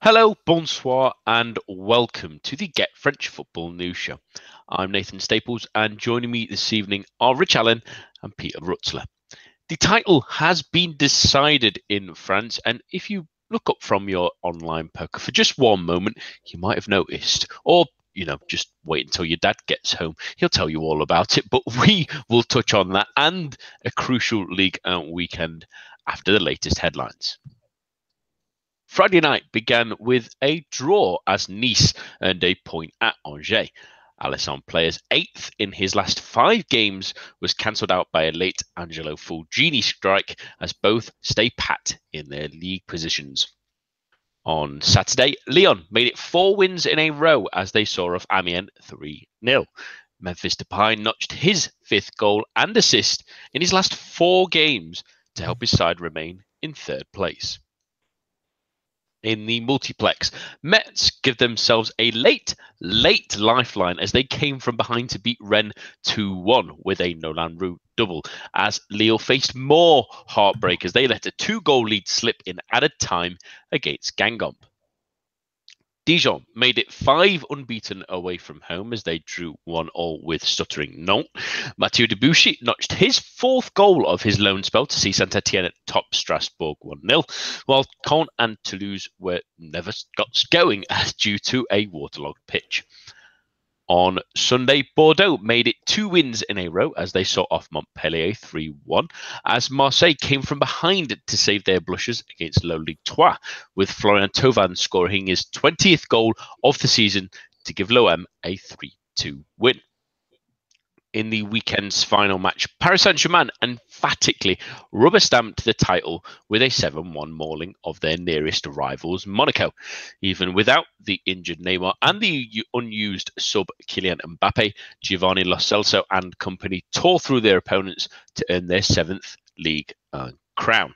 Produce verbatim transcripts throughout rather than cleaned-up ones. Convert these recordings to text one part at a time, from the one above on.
Hello, bonsoir, and welcome to the Get French Football News Show. I'm Nathan Staples, and joining me this evening are Rich Allen and Peter Rutzler. The title has been decided in France, and if you look up from your online poker for just one moment, you might have noticed, or, you know, just wait until your dad gets home. He'll tell you all about it, but we will touch on that and a crucial league weekend after the latest headlines. Friday night began with a draw as Nice earned a point at Angers. Alisson Player's eighth in his last five games was cancelled out by a late Angelo Fulgini strike as both stay pat in their league positions. On Saturday, Lyon made it four wins in a row as they saw off Amiens three nil. Memphis Depay notched his fifth goal and assist in his last four games to help his side remain in third place. In the multiplex, Metz give themselves a late, late lifeline as they came from behind to beat Rennes two one with a Nolan Roux double, as Lille faced more heartbreak as they let a two-goal lead slip in added time against Guingamp. Dijon made it five unbeaten away from home as they drew one all with stuttering Nantes. Mathieu Debuchy notched his fourth goal of his loan spell to see Saint-Étienne at top Strasbourg one nil, while Caen and Toulouse were never got going as due to a waterlogged pitch. On Sunday, Bordeaux made it two wins in a row as they saw off Montpellier three one, as Marseille came from behind to save their blushes against lowly Troyes, with Florian Thauvin scoring his twentieth goal of the season to give L O M a three two win. In the weekend's final match, Paris Saint-Germain emphatically rubber-stamped the title with a seven one mauling of their nearest rivals, Monaco. Even without the injured Neymar and the unused sub Kylian Mbappe, Giovanni Lo Celso and company tore through their opponents to earn their seventh league uh, crown.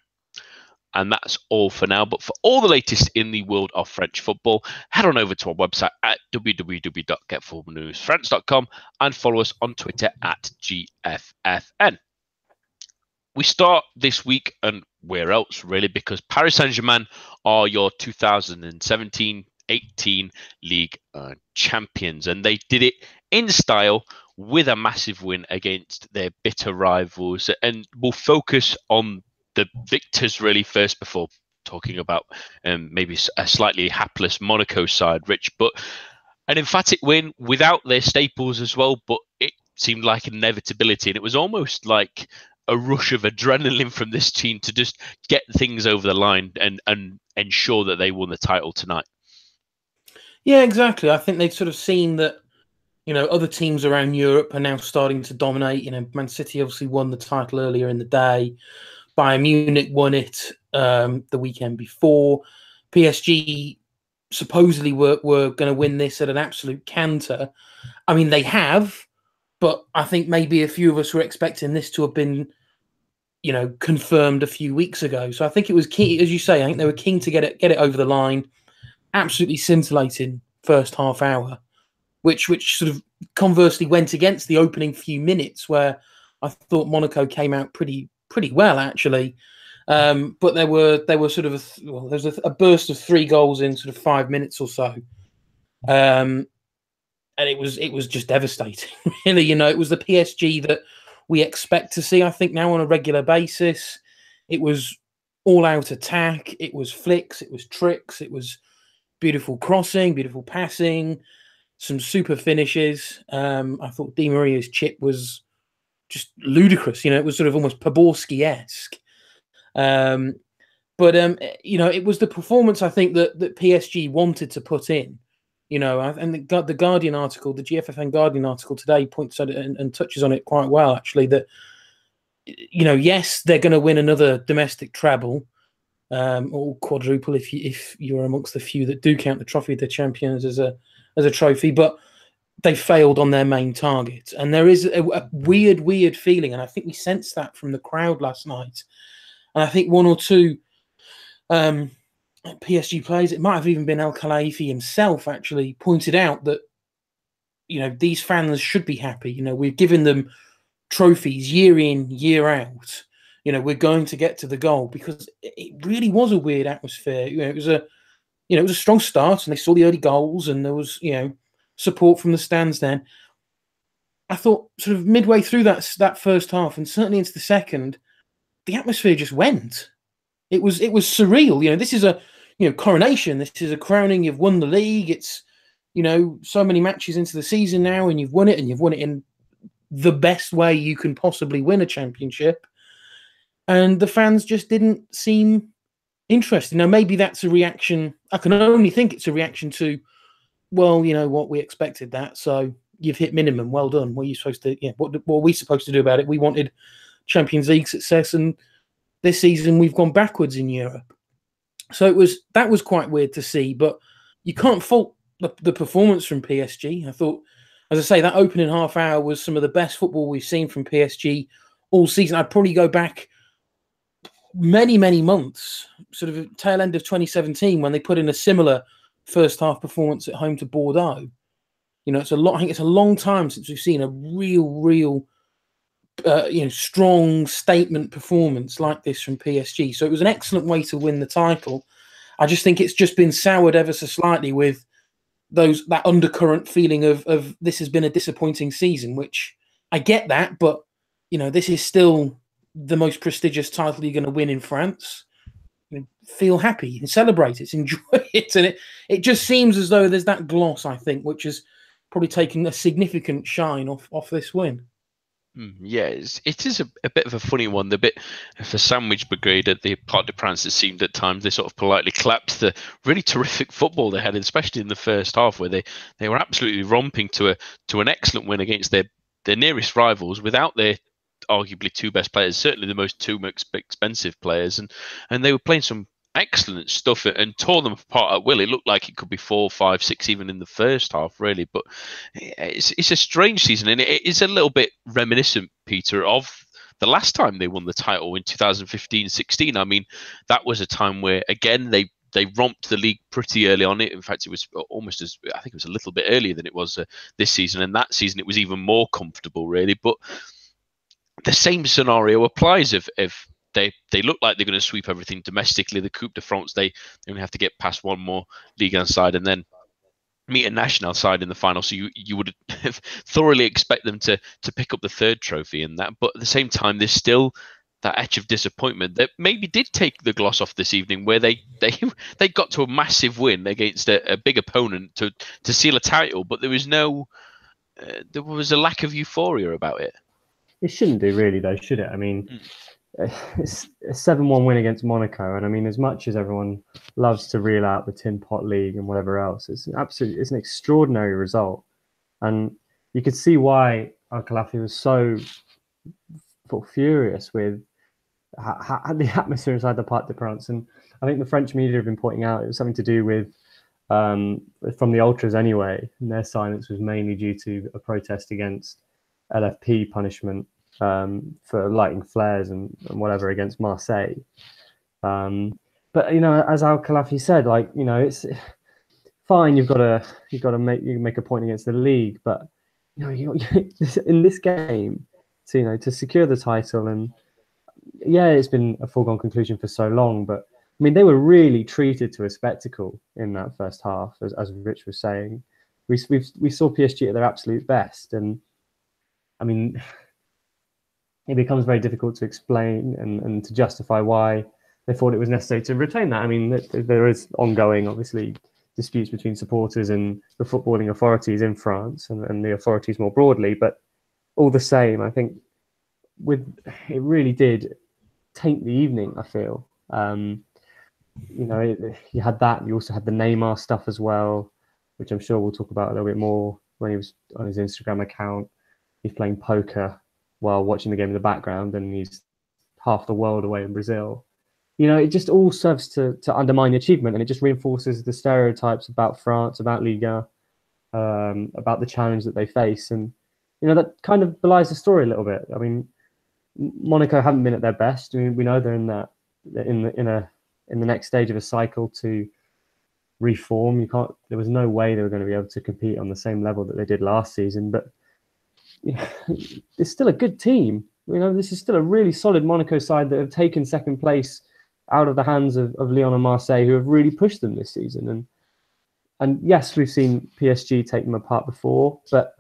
And that's all for now. But for all the latest in the world of French football, head on over to our website at w w w dot get football news france dot com and follow us on Twitter at G F F N. We start this week, and where else really, because Paris Saint-Germain are your two thousand seventeen eighteen league uh, champions, and they did it in style with a massive win against their bitter rivals. And we'll focus on the victors really first before talking about um, maybe a slightly hapless Monaco side, Rich, but an emphatic win without their staples as well, but it seemed like an inevitability, and it was almost like a rush of adrenaline from this team to just get things over the line and, and ensure that they won the title tonight. Yeah, exactly. I think they've sort of seen that, you know, other teams around Europe are now starting to dominate. You know, Man City obviously won the title earlier in the day. Bayern Munich won it um, the weekend before. P S G supposedly were, were going to win this at an absolute canter. I mean, they have, but I think maybe a few of us were expecting this to have been, you know, confirmed a few weeks ago. So I think it was key, as you say, I think they were keen to get it get it over the line. Absolutely scintillating first half hour, which which sort of conversely went against the opening few minutes where I thought Monaco came out pretty... pretty well actually, um, but there were there were sort of a, well, there's a, a burst of three goals in sort of five minutes or so, um, and it was it was just devastating. Really, you know, it was the P S G that we expect to see. I think now on a regular basis, it was all out attack. It was flicks. It was tricks. It was beautiful crossing, beautiful passing, some super finishes. Um, I thought Di Maria's chip was just ludicrous, you know, it was sort of almost Poborski-esque. Um, but, um, you know, it was the performance, I think, that, that P S G wanted to put in, you know, and the, the Guardian article, the G F F N Guardian article today points out and, and touches on it quite well, actually, that, you know, yes, they're going to win another domestic treble, um, or quadruple if, you, if you're amongst the few that do count the Trophy of the Champions as a as a trophy, but they failed on their main target. And there is a, a weird, weird feeling. And I think we sensed that from the crowd last night. And I think one or two um, P S G players, it might have even been El Khelaifi himself actually, pointed out that, you know, these fans should be happy. You know, we've given them trophies year in, year out. You know, we're going to get to the goal, because it really was a weird atmosphere. You know, it was a, you know, it was a strong start, and they saw the early goals, and there was, you know, support from the stands then. I thought sort of midway through that that first half, and certainly into the second, the atmosphere just went. It was it was surreal. You know, this is a you know coronation. This is a crowning. You've won the league. It's, you know, so many matches into the season now, and you've won it, and you've won it in the best way you can possibly win a championship. And the fans just didn't seem interested. Now, maybe that's a reaction. I can only think it's a reaction to, well, you know what, we expected that, so you've hit minimum. Well done. What are you supposed to? Yeah, what, what were we supposed to do about it? We wanted Champions League success, and this season we've gone backwards in Europe. So it was that was quite weird to see, but you can't fault the, the performance from P S G. I thought, as I say, that opening half hour was some of the best football we've seen from P S G all season. I'd probably go back many, many months, sort of tail end of twenty seventeen, when they put in a similar first half performance at home to Bordeaux. You know, it's a lot. I think it's a long time since we've seen a real, real, uh, you know, strong statement performance like this from P S G. So it was an excellent way to win the title. I just think it's just been soured ever so slightly with those that undercurrent feeling of of this has been a disappointing season, which I get that, but you know, this is still the most prestigious title you're going to win in France. You know, feel happy and celebrate it, enjoy it, and it it just seems as though there's that gloss, I think, which is probably taking a significant shine off off this win. Mm, yeah, it's, it is a, a bit of a funny one. The bit for Sandwich Brigade at the Parc des Princes, it seemed at times they sort of politely clapped the really terrific football they had, especially in the first half, where they, they were absolutely romping to a to an excellent win against their, their nearest rivals without their arguably two best players, certainly the most two most expensive players, and and they were playing some excellent stuff and tore them apart at will. It looked like it could be four, five, six, even in the first half, really. But it's it's a strange season, and it is a little bit reminiscent, Peter, of the last time they won the title in two thousand fifteen sixteen. I mean, that was a time where again they they romped the league pretty early on. It, in fact, it was almost as I think it was a little bit earlier than it was uh, this season, and that season it was even more comfortable, really. But the same scenario applies if if. They they look like they're going to sweep everything domestically. The Coupe de France, they, they only have to get past one more Ligue one side and then meet a national side in the final. So you, you would thoroughly expect them to to pick up the third trophy in that. But at the same time, there's still that etch of disappointment that maybe did take the gloss off this evening, where they they, they got to a massive win against a, a big opponent to, to seal a title. But there was no uh, there was a lack of euphoria about it. It shouldn't do, really, though, should it? I mean... Mm. It's a seven one win against Monaco, and I mean, as much as everyone loves to reel out the tin pot league and whatever else, it's an absolute, it's an extraordinary result, and you could see why Al-Khelaifi was so furious with ha ha the atmosphere inside the Parc des Princes. And I think the French media have been pointing out it was something to do with um, from the ultras anyway, and their silence was mainly due to a protest against L F P punishment. Um, for lighting flares and, and whatever against Marseille, um, but you know, as Al Khelaifi said, like you know, it's fine. You've got to you've got to make you make a point against the league, but you know, you, in this game, to you know, to secure the title, and yeah, it's been a foregone conclusion for so long. But I mean, they were really treated to a spectacle in that first half, as as Rich was saying. We we've, we saw P S G at their absolute best, and I mean. It becomes very difficult to explain and, and to justify why they thought it was necessary to retain that. I mean, there is ongoing, obviously, disputes between supporters and the footballing authorities in France and, and the authorities more broadly. But all the same, I think with it really did taint the evening, I feel. Um, you know, it, you had that. You also had the Neymar stuff as well, which I'm sure we'll talk about a little bit more when he was on his Instagram account. He's playing poker while watching the game in the background, and he's half the world away in Brazil. You know, it just all serves to to undermine the achievement, and it just reinforces the stereotypes about France, about Liga, um, about the challenge that they face. And, you know, that kind of belies the story a little bit. I mean, Monaco haven't been at their best. I mean, we know they're in that in the in a in the next stage of a cycle to reform. You can't there was no way they were going to be able to compete on the same level that they did last season, but yeah, it's still a good team. You know, this is still a really solid Monaco side that have taken second place out of the hands of, of Lyon and Marseille, who have really pushed them this season. And and yes, we've seen P S G take them apart before, but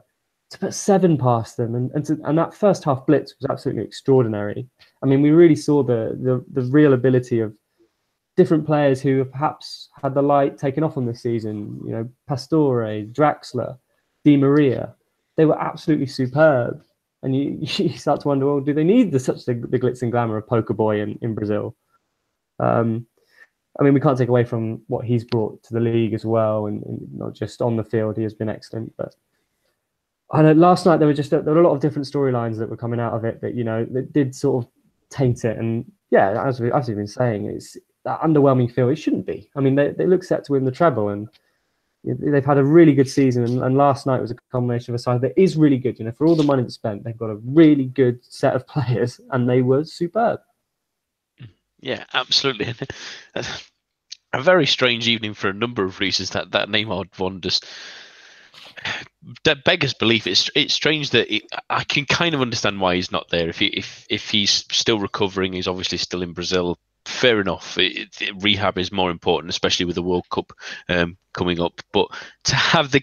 to put seven past them, and and, to, and that first half blitz was absolutely extraordinary. I mean, we really saw the the, the real ability of different players who have perhaps had the light taken off on this season. You know, Pastore, Draxler, Di Maria, they were absolutely superb. And you, you start to wonder, well, do they need the, such the, the glitz and glamour of Pokaboy in, in Brazil? Um, I mean, we can't take away from what he's brought to the league as well, and, and not just on the field, he has been excellent. But I know last night there were just there were a lot of different storylines that were coming out of it that, you know, that did sort of taint it. And yeah, as, we, as we've been saying, it's that underwhelming feel. It shouldn't be. I mean, they, they look set to win the treble, and they've had a really good season, and, and last night was a combination of a side that is really good. You know, for all the money that's spent, they've got a really good set of players, and they were superb. Yeah, absolutely. A very strange evening for a number of reasons. That that Neymar one just that beggars belief. It's it's strange that it, I can kind of understand why he's not there. If he, if if he's still recovering, he's obviously still in Brazil. Fair enough. It, it, rehab is more important, especially with the World Cup um, coming up. But to have the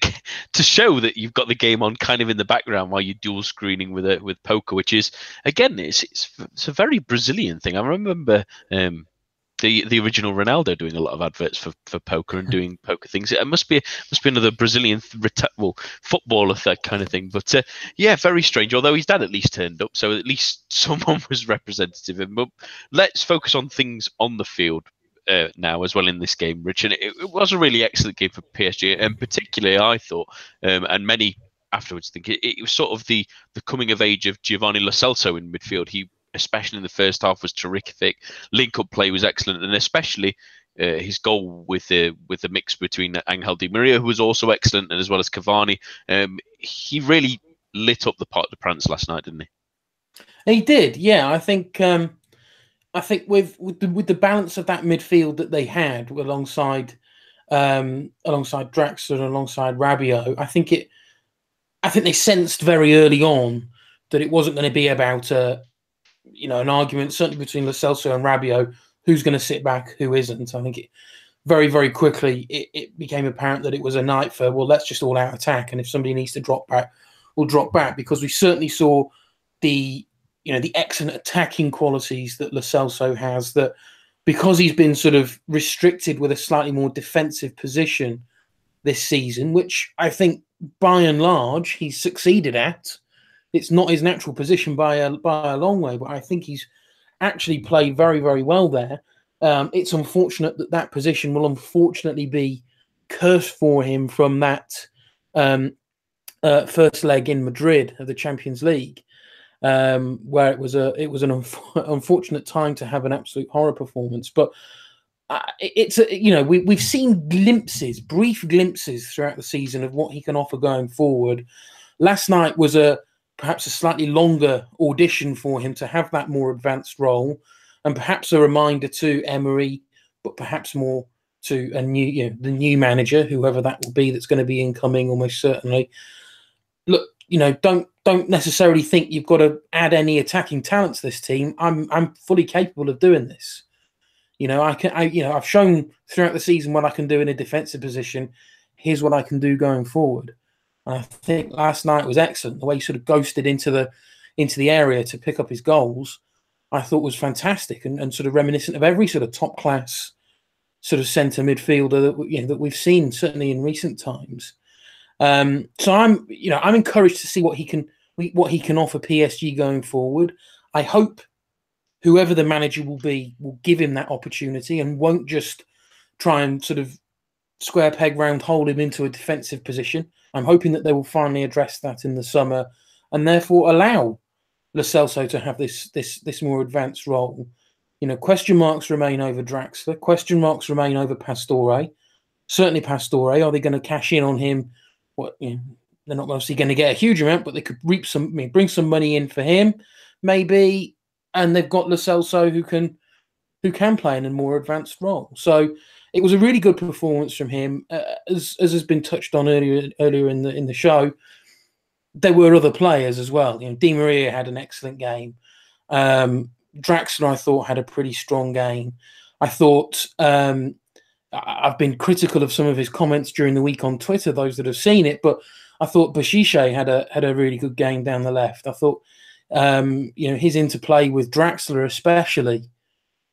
to show that you've got the game on kind of in the background while you're dual screening with it with poker, which is again, it's it's, it's a very Brazilian thing. I remember um, the the original Ronaldo doing a lot of adverts for, for poker and doing poker things. It must be must be another Brazilian well, footballer, that kind of thing. But uh, yeah, very strange. Although his dad at least turned up, so at least someone was representative. But let's focus on things on the field uh, now as well in this game, Rich. And it, it was a really excellent game for P S G, and particularly I thought, um, and many afterwards think it, it was sort of the the coming of age of Giovanni Lo Celso in midfield. He especially in the first half was terrific. Link-up play was excellent, and especially uh, his goal with the with the mix between Angel Di Maria, who was also excellent, and as well as Cavani. Um, he really lit up the Parc des Princes last night, didn't he? He did, yeah. I think um, I think with with the, with the balance of that midfield that they had, alongside um, alongside Draxler and alongside Rabiot, I think it. I think they sensed very early on that it wasn't going to be about a. You know, an argument certainly between Lo Celso and Rabiot, who's going to sit back, who isn't. I think it very, very quickly it, it became apparent that it was a night for, well, let's just all out attack, and if somebody needs to drop back, we'll drop back, because we certainly saw the, you know, the excellent attacking qualities that Lo Celso has. That because he's been sort of restricted with a slightly more defensive position this season, which I think by and large he's succeeded at. It's not his natural position by a by a long way, but I think he's actually played very, very well there. Um, it's unfortunate that that position will unfortunately be cursed for him from that um, uh, first leg in Madrid of the Champions League, um, where it was a it was an un unfortunate time to have an absolute horror performance. But uh, it's a, you know we we've seen glimpses, brief glimpses throughout the season of what he can offer going forward. Last night was a perhaps a slightly longer audition for him to have that more advanced role, and perhaps a reminder to Emery, but perhaps more to a new, you know, the new manager, whoever that will be, that's going to be incoming almost certainly. Look, you know, don't don't necessarily think you've got to add any attacking talent to this team. I'm I'm fully capable of doing this. You know, I can. I, you know, I've shown throughout the season what I can do in a defensive position. Here's what I can do going forward. I think last night was excellent. The way he sort of ghosted into the into the area to pick up his goals, I thought was fantastic, and, and sort of reminiscent of every sort of top class sort of centre midfielder that we, you know, that we've seen certainly in recent times. Um, so I'm you know I'm encouraged to see what he can what he can offer P S G going forward. I hope whoever the manager will be will give him that opportunity and won't just try and sort of square peg round hole him into a defensive position. I'm hoping that they will finally address that in the summer, and therefore allow Lo Celso to have this this this more advanced role. You know, question marks remain over Draxler. Question marks remain over Pastore. Certainly Pastore. Are they going to cash in on him? What you know, they're not obviously going to get a huge amount, but they could reap some, I mean, bring some money in for him, maybe. And they've got Lo Celso who can who can play in a more advanced role. So. It was a really good performance from him, uh, as as has been touched on earlier earlier in the in the show. There were other players as well. You know, Di Maria had an excellent game. Um, Draxler, I thought, had a pretty strong game. I thought um, I've been critical of some of his comments during the week on Twitter, those that have seen it, but I thought Bashiche had a had a really good game down the left. I thought um, you know, his interplay with Draxler especially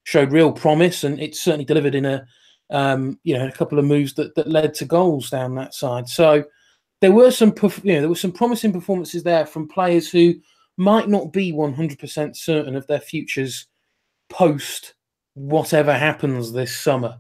showed real promise, and it certainly delivered in a um, you know, a couple of moves that that led to goals down that side. So there were some you know there were some promising performances there from players who might not be one hundred percent certain of their futures post whatever happens this summer.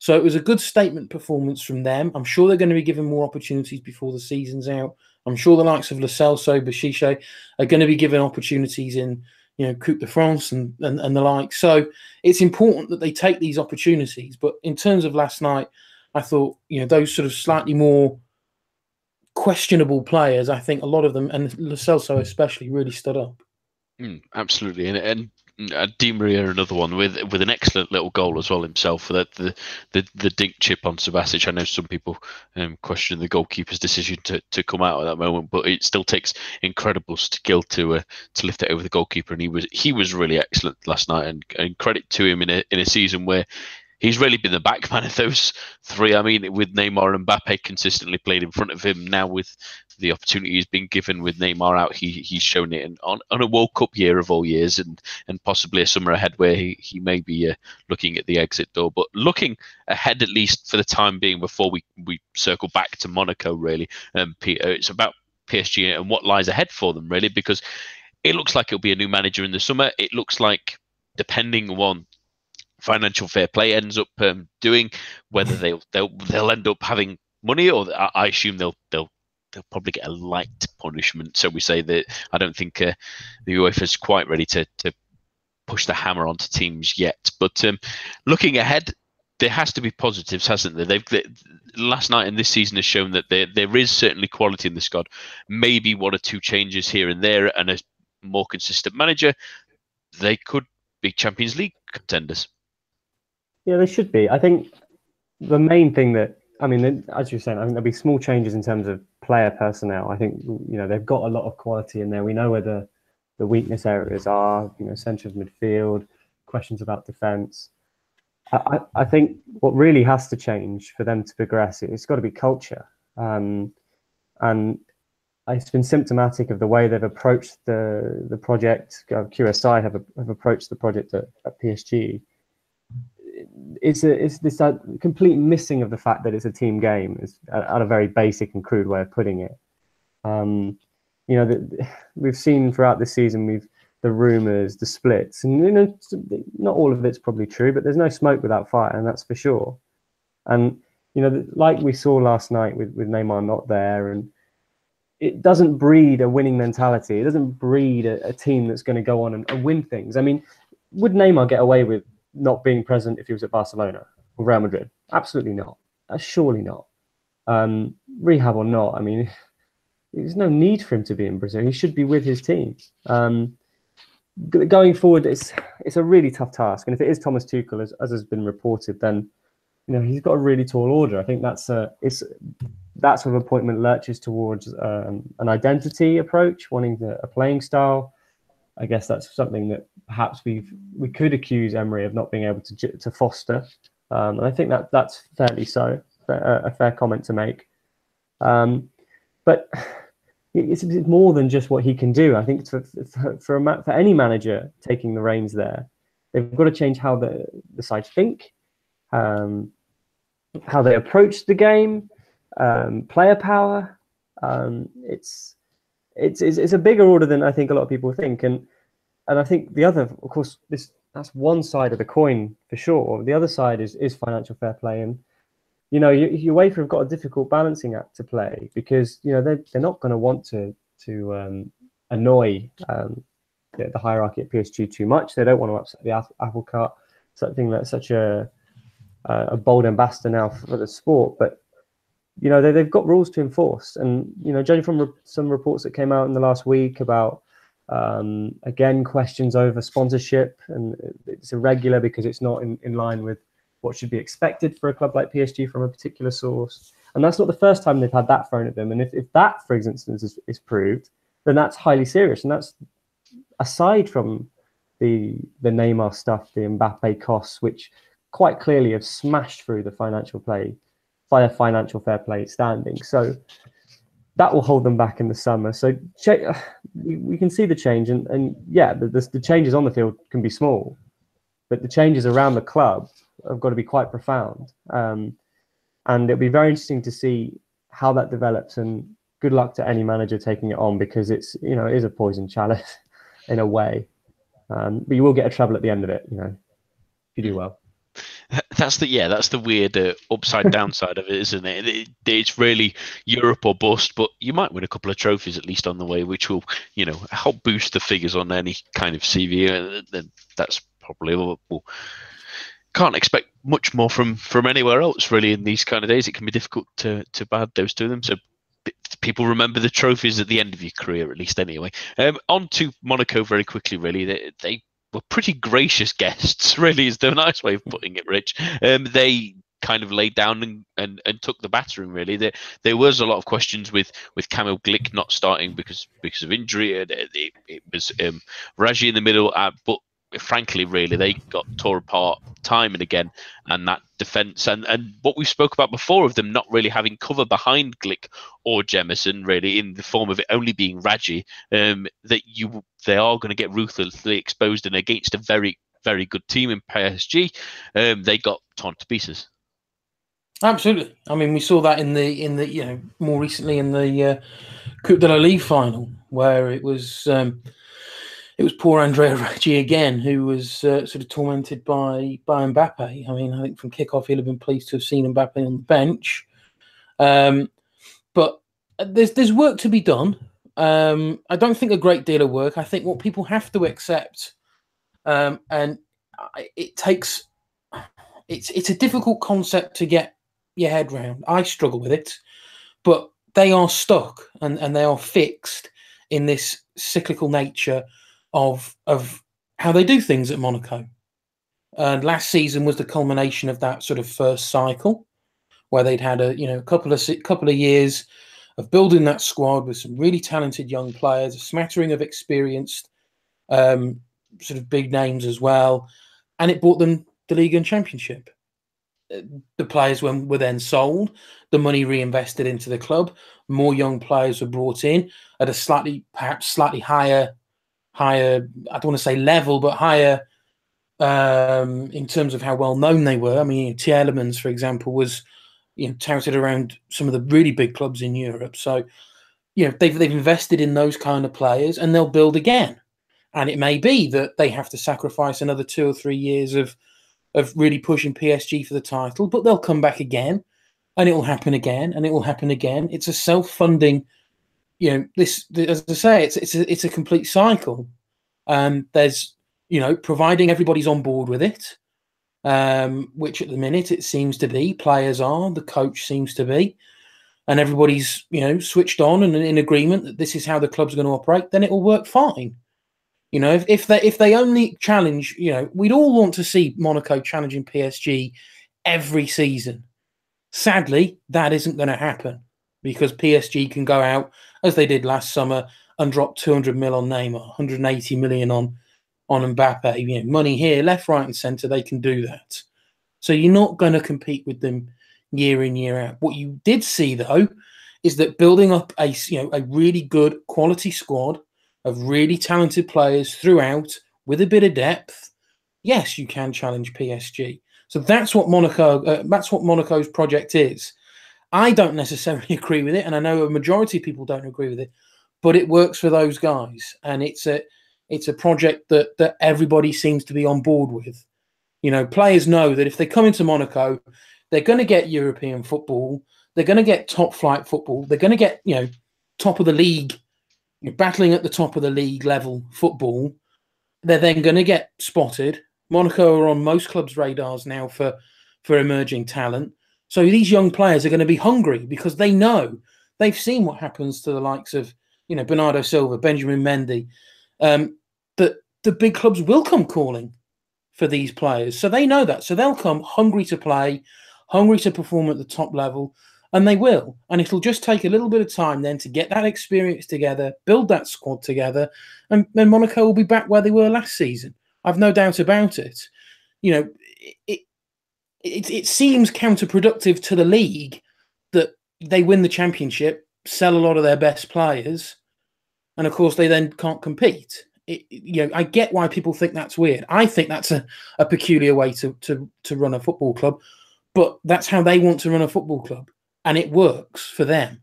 So it was a good statement performance from them. I'm sure they're going to be given more opportunities before the season's out. I'm sure the likes of Lo Celso, Bashiche are going to be given opportunities in, you know, Coupe de France and, and, and the like. So it's important that they take these opportunities. But in terms of last night, I thought, you know, those sort of slightly more questionable players, I think a lot of them, and Lo Celso especially, really stood up. Mm, absolutely. And, and Uh, Di Maria, another one with with an excellent little goal as well himself. That the the the dink chip on Subasic. I know some people um, question the goalkeeper's decision to, to come out at that moment, but it still takes incredible skill to uh, to lift it over the goalkeeper. And he was he was really excellent last night. And, and credit to him in a in a season where he's really been the back man of those three. I mean, with Neymar and Mbappe consistently played in front of him, now with the opportunity he's been given with Neymar out, he he's shown it. And on, on a World Cup year of all years, and, and possibly a summer ahead where he, he may be uh, looking at the exit door. But looking ahead, at least for the time being, before we, we circle back to Monaco, really, um, Peter, it's about P S G and what lies ahead for them, really, because it looks like it'll be a new manager in the summer. It looks like, depending on financial fair play ends up um, doing, whether they'll, they'll they'll end up having money, or I assume they'll they'll they'll probably get a light punishment. So we say that I don't think uh, the UEFA is quite ready to to push the hammer onto teams yet. But um, looking ahead, there has to be positives, hasn't there? They've they, last night and this season has shown that there there is certainly quality in the squad. Maybe one or two changes here and there, and a more consistent manager, they could be Champions League contenders. Yeah, they should be. I think the main thing that, I mean, as you're saying, I think there'll be small changes in terms of player personnel. I think, you know, they've got a lot of quality in there. We know where the, the weakness areas are, you know, centre of midfield, questions about defence. I, I think what really has to change for them to progress, it's got to be culture. Um, and it's been symptomatic of the way they've approached the, the project. Q S I have, have approached the project at, at P S G. It's a, it's this uh, complete missing of the fact that it's a team game. It's at, at a very basic and crude way of putting it. Um, you know, the, we've seen throughout this season, we've the rumours, the splits, and you know, not all of it's probably true, but there's no smoke without fire, and that's for sure. And you know, like we saw last night with with Neymar not there, and it doesn't breed a winning mentality. It doesn't breed a, a team that's going to go on and, and win things. I mean, would Neymar get away with not being present if he was at Barcelona or Real Madrid? Absolutely not. Surely not. Um, rehab or not, I mean, there's no need for him to be in Brazil. He should be with his team. Um, going forward, it's it's a really tough task. And if it is Thomas Tuchel, as, as has been reported, then you know he's got a really tall order. I think that's a it's that sort of appointment lurches towards um, an identity approach, wanting the, a playing style. I guess that's something that perhaps we've, we could accuse Emery of not being able to to foster. Um, and I think that that's fairly so, a fair comment to make. Um, but it's more than just what he can do. I think for, for, for, a, for any manager taking the reins there, they've got to change how the, the sides think, um, how they approach the game, um, player power. Um, it's... It's, it's it's a bigger order than I think a lot of people think, and and I think the other, of course, this that's one side of the coin for sure. The other side is is financial fair play, and you know, UEFA have got a difficult balancing act to play, because you know they they're not going to want to to um, annoy um, the, the hierarchy at P S G too much. They don't want to upset the apple cart. Something that's such a a bold ambassador now for the sport, but you know, they, they've got rules to enforce. And, you know, judging from re some reports that came out in the last week about, um, again, questions over sponsorship, and it's irregular because it's not in, in line with what should be expected for a club like P S G from a particular source. And that's not the first time they've had that thrown at them. And if, if that, for instance, is, is proved, then that's highly serious. And that's aside from the, the Neymar stuff, the Mbappe costs, which quite clearly have smashed through the financial play, the financial fair play standing. So that will hold them back in the summer. So we can see the change, and, and yeah, the, the, the changes on the field can be small, but the changes around the club have got to be quite profound. Um, and it'll be very interesting to see how that develops, and good luck to any manager taking it on, because it's, you know, it is a poison chalice in a way. Um, but you will get a treble at the end of it, you know, if you do well. That's the, yeah, that's the weird uh, upside downside of it, isn't it? it? It's really Europe or bust, but you might win a couple of trophies at least on the way, which will, you know, help boost the figures on any kind of C V. And that's probably all. Well, can't expect much more from from anywhere else really in these kind of days. It can be difficult to to bad those to them. So people remember the trophies at the end of your career, at least anyway. Um, on to Monaco very quickly. Really, they, they were pretty gracious guests. Really, is the nice way of putting it, Rich. Um, they kind of laid down and, and, and took the battering. Really, there there was a lot of questions with with Camel Glick not starting because because of injury. And it, it, it was um, Raji in the middle, uh, but. Frankly, really, they got torn apart time and again, and that defence and, and what we spoke about before of them not really having cover behind Glick or Jemison, really, in the form of it only being Raji, um, that you they are going to get ruthlessly exposed, and against a very, very good team in P S G, um, they got torn to pieces. Absolutely. I mean, we saw that in the in the you know more recently in the uh, Coupe de la Ligue final, where it was. Um, It was poor Andrea Raggi again, who was uh, sort of tormented by, by Mbappe. I mean, I think from kickoff, he'll have been pleased to have seen Mbappe on the bench. Um, but there's there's work to be done. Um, I don't think a great deal of work. I think what people have to accept, um, and it takes it's it's a difficult concept to get your head round. I struggle with it, but they are stuck and and they are fixed in this cyclical nature of of how they do things at Monaco. And last season was the culmination of that sort of first cycle, where they'd had a you know a couple of couple of years of building that squad with some really talented young players, a smattering of experienced um, sort of big names as well, and it bought them the league and championship. The players were, were then sold, the money reinvested into the club, more young players were brought in at a slightly perhaps slightly higher. higher, I don't want to say level, but higher um, in terms of how well-known they were. I mean, Tielemans, for example, was you know, touted around some of the really big clubs in Europe. So, you know, they've, they've invested in those kind of players, and they'll build again. And it may be that they have to sacrifice another two or three years of, of really pushing P S G for the title, but they'll come back again, and it will happen again, and it will happen again. It's a self-funding You know, this, as I say, it's it's a, it's a complete cycle. Um, there's, you know, providing everybody's on board with it, um, which at the minute it seems to be. Players are, the coach seems to be, and everybody's, you know, switched on and in agreement that this is how the club's going to operate, then it will work fine. You know, if, if they if they only challenge, you know, we'd all want to see Monaco challenging P S G every season. Sadly, that isn't going to happen, because P S G can go out, as they did last summer, and drop two hundred mil on Neymar, one hundred eighty million on, on Mbappe. You know, money here, left, right and centre, they can do that. So you're not going to compete with them year in, year out. What you did see, though, is that building up a, you know, a really good quality squad of really talented players throughout with a bit of depth, yes, you can challenge P S G. So that's what Monaco, uh, that's what Monaco's project is. I don't necessarily agree with it, and I know a majority of people don't agree with it, but it works for those guys, and it's a it's a project that that everybody seems to be on board with. You know, players know that if they come into Monaco, they're going to get European football, they're going to get top flight football, they're going to get you know top of the league, you're battling at the top of the league level football. They're then going to get spotted. Monaco are on most clubs' radars now for for emerging talent. So these young players are going to be hungry because they know they've seen what happens to the likes of, you know, Bernardo Silva, Benjamin Mendy, um, that the big clubs will come calling for these players. So they know that. So they'll come hungry to play, hungry to perform at the top level, and they will. And it'll just take a little bit of time then to get that experience together, build that squad together, and, and Monaco will be back where they were last season. I've no doubt about it. You know, it, it, it seems counterproductive to the league that they win the championship, sell a lot of their best players, and of course they then can't compete. It, you know, I get why people think that's weird. I think that's a, a peculiar way to, to, to run a football club, but that's how they want to run a football club, and it works for them.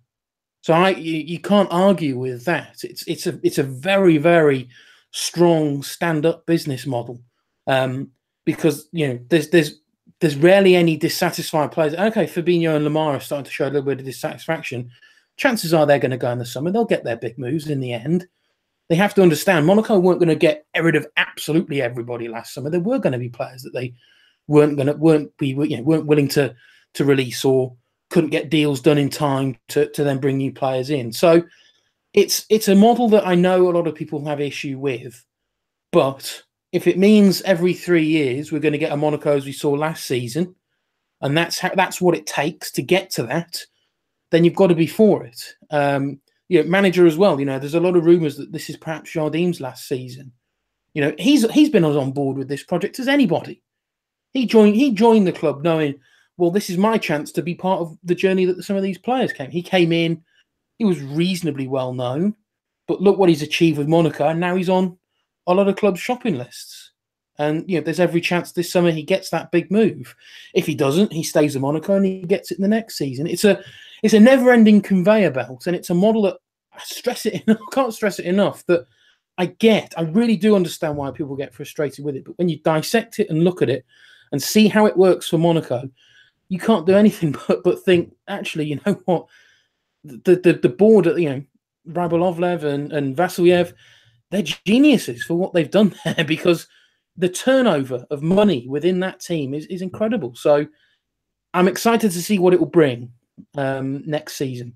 So I, you, you can't argue with that. It's it's a it's a very very strong stand-up business model, um, because you know there's there's there's rarely any dissatisfied players. Okay, Fabinho and Lemar are starting to show a little bit of dissatisfaction. Chances are they're going to go in the summer. They'll get their big moves in the end. They have to understand Monaco weren't going to get rid of absolutely everybody last summer. There were going to be players that they weren't going to weren't be you know, weren't willing to to release or couldn't get deals done in time to to then bring new players in. So it's it's a model that I know a lot of people have issue with, but if it means every three years we're going to get a Monaco as we saw last season, and that's how that's what it takes to get to that, then you've got to be for it. Um, you know, manager as well. You know, there's a lot of rumours that this is perhaps Jardim's last season. You know, he's he's been as on board with this project as anybody. He joined he joined the club knowing, well, this is my chance to be part of the journey that some of these players came. He came in, he was reasonably well known, but look what he's achieved with Monaco, and now he's on a lot of clubs' shopping lists. And you know, there's every chance this summer he gets that big move. If he doesn't, he stays at Monaco and he gets it in the next season. It's a it's a never-ending conveyor belt, and it's a model that I stress it enough, can't stress it enough that I get. I really do understand why people get frustrated with it, but when you dissect it and look at it and see how it works for Monaco, you can't do anything but, but think, actually, you know what, the the, the board, you know, Rabolovlev and, and Vasilyev, they're geniuses for what they've done there, because the turnover of money within that team is, is incredible. So I'm excited to see what it will bring um, next season.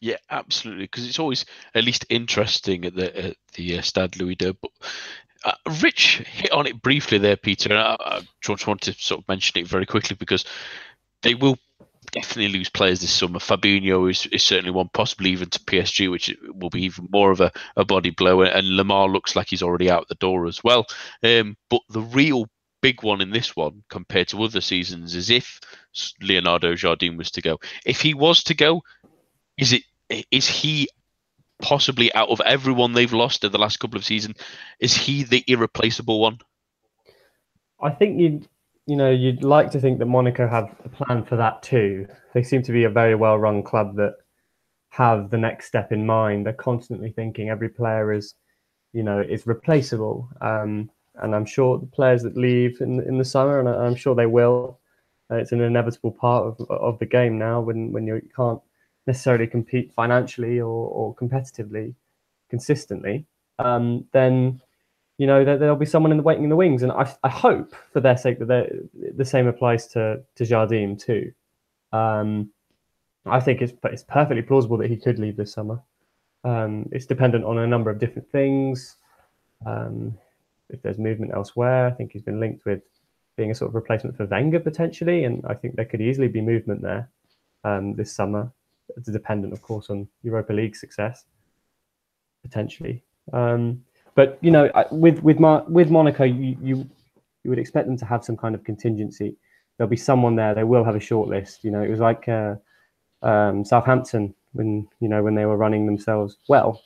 Yeah, absolutely, because it's always at least interesting at the, at the uh, Stade Louis two. But Uh, Rich hit on it briefly there, Peter, and I, I just want to sort of mention it very quickly because they will definitely lose players this summer. Fabinho is, is certainly one, possibly even to P S G, which will be even more of a, a body blow, and Lemar looks like he's already out the door as well. Um, but the real big one in this one compared to other seasons is if Leonardo Jardim was to go. If he was to go, is it is he... possibly out of everyone they've lost in the last couple of seasons, is he the irreplaceable one? I think you'd, you know, you'd like to think that Monaco have a plan for that too. They seem to be a very well-run club that have the next step in mind. They're constantly thinking every player is, you know, is replaceable. Um, and I'm sure the players that leave in in the summer, and I'm sure they will. Uh, it's an inevitable part of of the game now when when you can't necessarily compete financially or, or competitively consistently, um, then, you know, there, there'll be someone in the waiting in the wings. And I, I hope for their sake that the same applies to, to Jardim too. Um, I think it's, it's perfectly plausible that he could leave this summer. Um, it's dependent on a number of different things. Um, if there's movement elsewhere, I think he's been linked with being a sort of replacement for Wenger potentially. And I think there could easily be movement there um, this summer. It's dependent, of course, on Europa League success, potentially. Um, but, you know, with with, Mar with Monaco, you, you you would expect them to have some kind of contingency. There'll be someone there. They will have a shortlist. You know, it was like uh, um, Southampton when, you know, when they were running themselves well.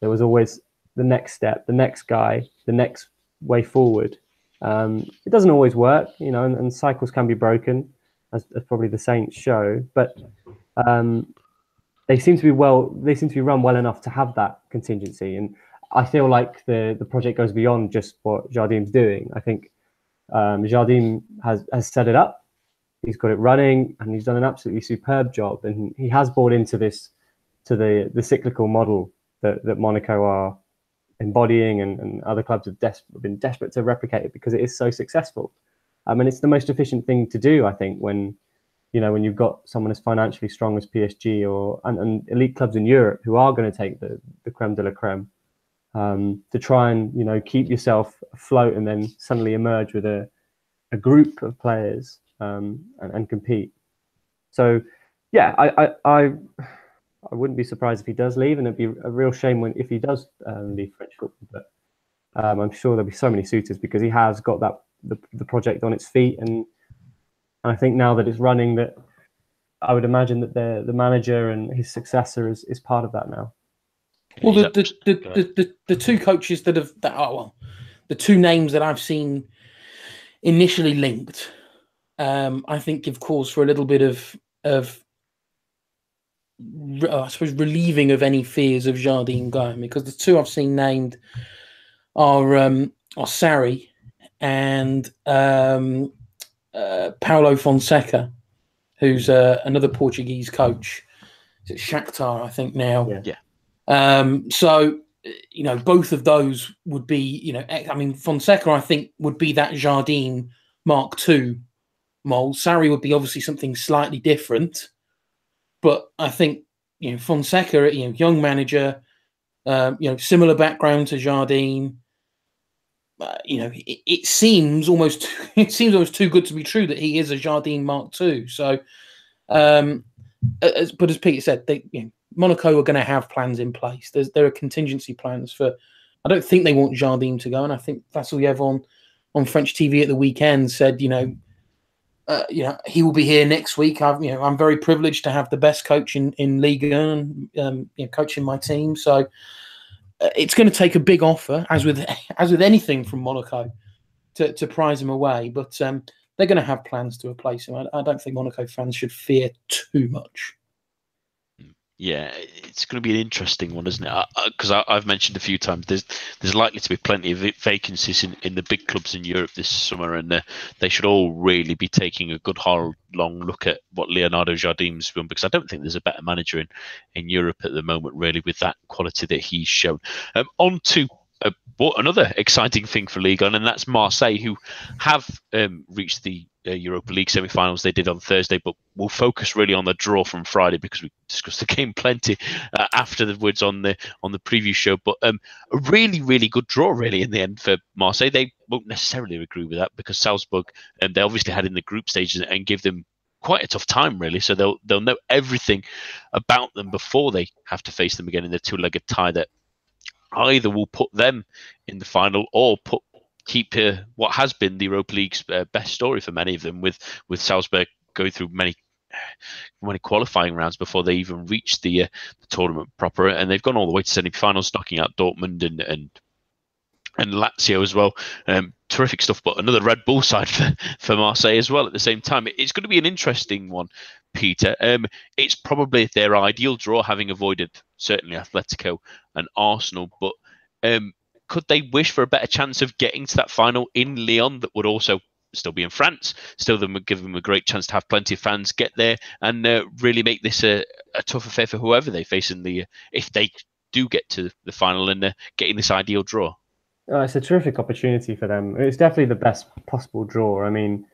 There was always the next step, the next guy, the next way forward. Um, it doesn't always work, you know, and, and cycles can be broken, as, as probably the Saints show. But... Um, they seem to be well. They seem to be run well enough to have that contingency, and I feel like the the project goes beyond just what Jardim's doing. I think um, Jardim has has set it up. He's got it running, and he's done an absolutely superb job. And he has bought into this to the the cyclical model that that Monaco are embodying, and, and other clubs have des been desperate to replicate it because it is so successful. Um, and it's the most efficient thing to do, I think, when. You know, when you've got someone as financially strong as P S G or and, and elite clubs in Europe who are going to take the, the creme de la creme, um, to try and, you know, keep yourself afloat and then suddenly emerge with a, a group of players um, and, and compete. So, yeah, I, I, I, I wouldn't be surprised if he does leave, and it'd be a real shame when if he does um, leave French football. But um, I'm sure there'll be so many suitors because he has got that the, the project on its feet. And I think now that it's running, that I would imagine that the the manager and his successor is, is part of that now. Well, the the, the the the the two coaches that have that are well, the two names that I've seen initially linked, um, I think give cause for a little bit of of. I suppose relieving of any fears of Jardim and Guy, because the two I've seen named are um, are Sarri and um, uh, Paulo Fonseca, who's uh, another Portuguese coach. Is it Shakhtar, I think now? Yeah. Um, so you know, both of those would be you know, I mean, Fonseca I think would be that Jardim Mark two mold. Sarri would be obviously something slightly different. But I think you know Fonseca, you know, young manager, um, you know, similar background to Jardim. Uh, you know, it, it seems almost it seems almost too good to be true that he is a Jardim Mark two. So, um, as, but as Peter said, they, you know, Monaco are going to have plans in place. There's, there are contingency plans for. I don't think they want Jardim to go, and I think Vassiliev on on French T V at the weekend said, you know. Uh, you know, he will be here next week. I've, you know, I'm very privileged to have the best coach in, in Ligue one, um, you know, coaching my team. So uh, it's going to take a big offer, as with as with anything from Monaco, to, to prize him away. But um, they're going to have plans to replace him. I, I don't think Monaco fans should fear too much. Yeah, it's going to be an interesting one, isn't it? Because I've mentioned a few times there's there's likely to be plenty of vacancies in, in the big clubs in Europe this summer, and uh, they should all really be taking a good hard long look at what Leonardo Jardim's done, because I don't think there's a better manager in, in Europe at the moment, really, with that quality that he's shown. Um, on to uh, another exciting thing for Ligue one, and that's Marseille, who have um, reached the Europa League semi-finals. They did on Thursday, but we'll focus really on the draw from Friday because we discussed the game plenty uh, afterwards on the on the preview show. But um, a really, really good draw really in the end for Marseille. They won't necessarily agree with that because Salzburg, um, they obviously had in the group stages and give them quite a tough time really. So they'll they'll know everything about them before they have to face them again in the two-legged tie that either will put them in the final or put keep uh, what has been the Europa League's uh, best story for many of them, with with Salzburg going through many many qualifying rounds before they even reached the, uh, the tournament proper, and they've gone all the way to semi-finals, knocking out Dortmund and and, and Lazio as well. Um, terrific stuff, but another Red Bull side for, for Marseille as well at the same time. It's going to be an interesting one, Peter. Um, it's probably their ideal draw, having avoided certainly Atletico and Arsenal, but um, could they wish for a better chance of getting to that final in Lyon that would also still be in France? Still, then would give them a great chance to have plenty of fans get there and uh, really make this a, a tough affair for whoever they face in the, if they do get to the final and uh, getting this ideal draw. Oh, it's a terrific opportunity for them. It's definitely the best possible draw. I mean,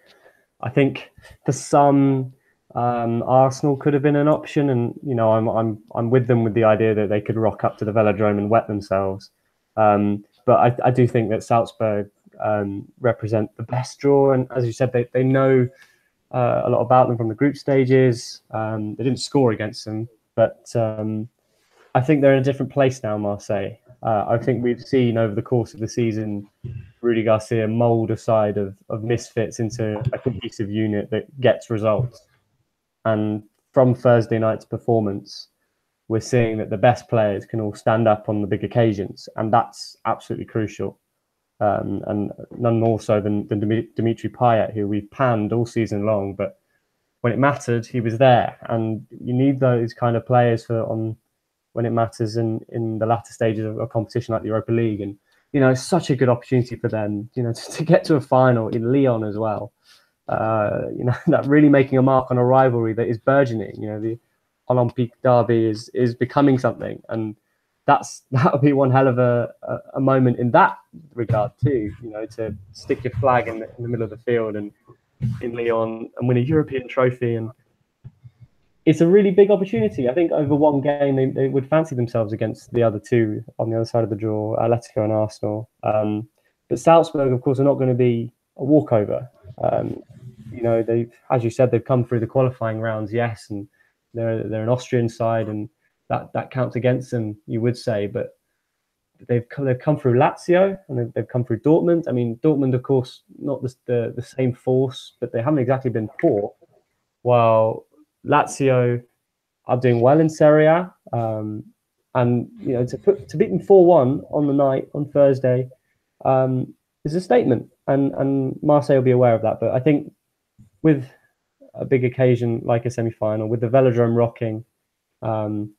I think for some, um, Arsenal could have been an option, and you know, I'm I'm I'm with them with the idea that they could rock up to the Velodrome and wet themselves. Um, but I, I do think that Salzburg um, represent the best draw. And as you said, they, they know uh, a lot about them from the group stages. Um, they didn't score against them, but um, I think they're in a different place now, Marseille. Uh, I think we've seen over the course of the season, Rudy Garcia mould a side of, of misfits into a cohesive unit that gets results. And from Thursday night's performance, we're seeing that the best players can all stand up on the big occasions, and that's absolutely crucial. Um, and none more so than, than Dimitri Payet, who we've panned all season long, but when it mattered, he was there. And you need those kind of players for on when it matters in, in the latter stages of a competition like the Europa League. And you know, it's such a good opportunity for them, you know, to, to get to a final in Lyon as well. Uh, you know, that really making a mark on a rivalry that is burgeoning. You know, the Olympique derby is is becoming something, and that's that would be one hell of a, a, a moment in that regard too. You know, to stick your flag in the, in the middle of the field and in Lyon and win a European trophy, and it's a really big opportunity. I think over one game they, they would fancy themselves against the other two on the other side of the draw, Atletico and Arsenal. Um, but Salzburg, of course, are not going to be a walkover. Um, you know, they, as you said, they've come through the qualifying rounds, yes, and They're they're an Austrian side, and that, that counts against them, you would say. But they've come, they've come through Lazio and they've, they've come through Dortmund. I mean, Dortmund, of course, not the, the, the same force, but they haven't exactly been poor. While Lazio are doing well in Serie A, um, and you know, to put, to beat them four one on the night on Thursday um, is a statement, and and Marseille will be aware of that. But I think with a big occasion like a semi-final, with the Velodrome rocking, um,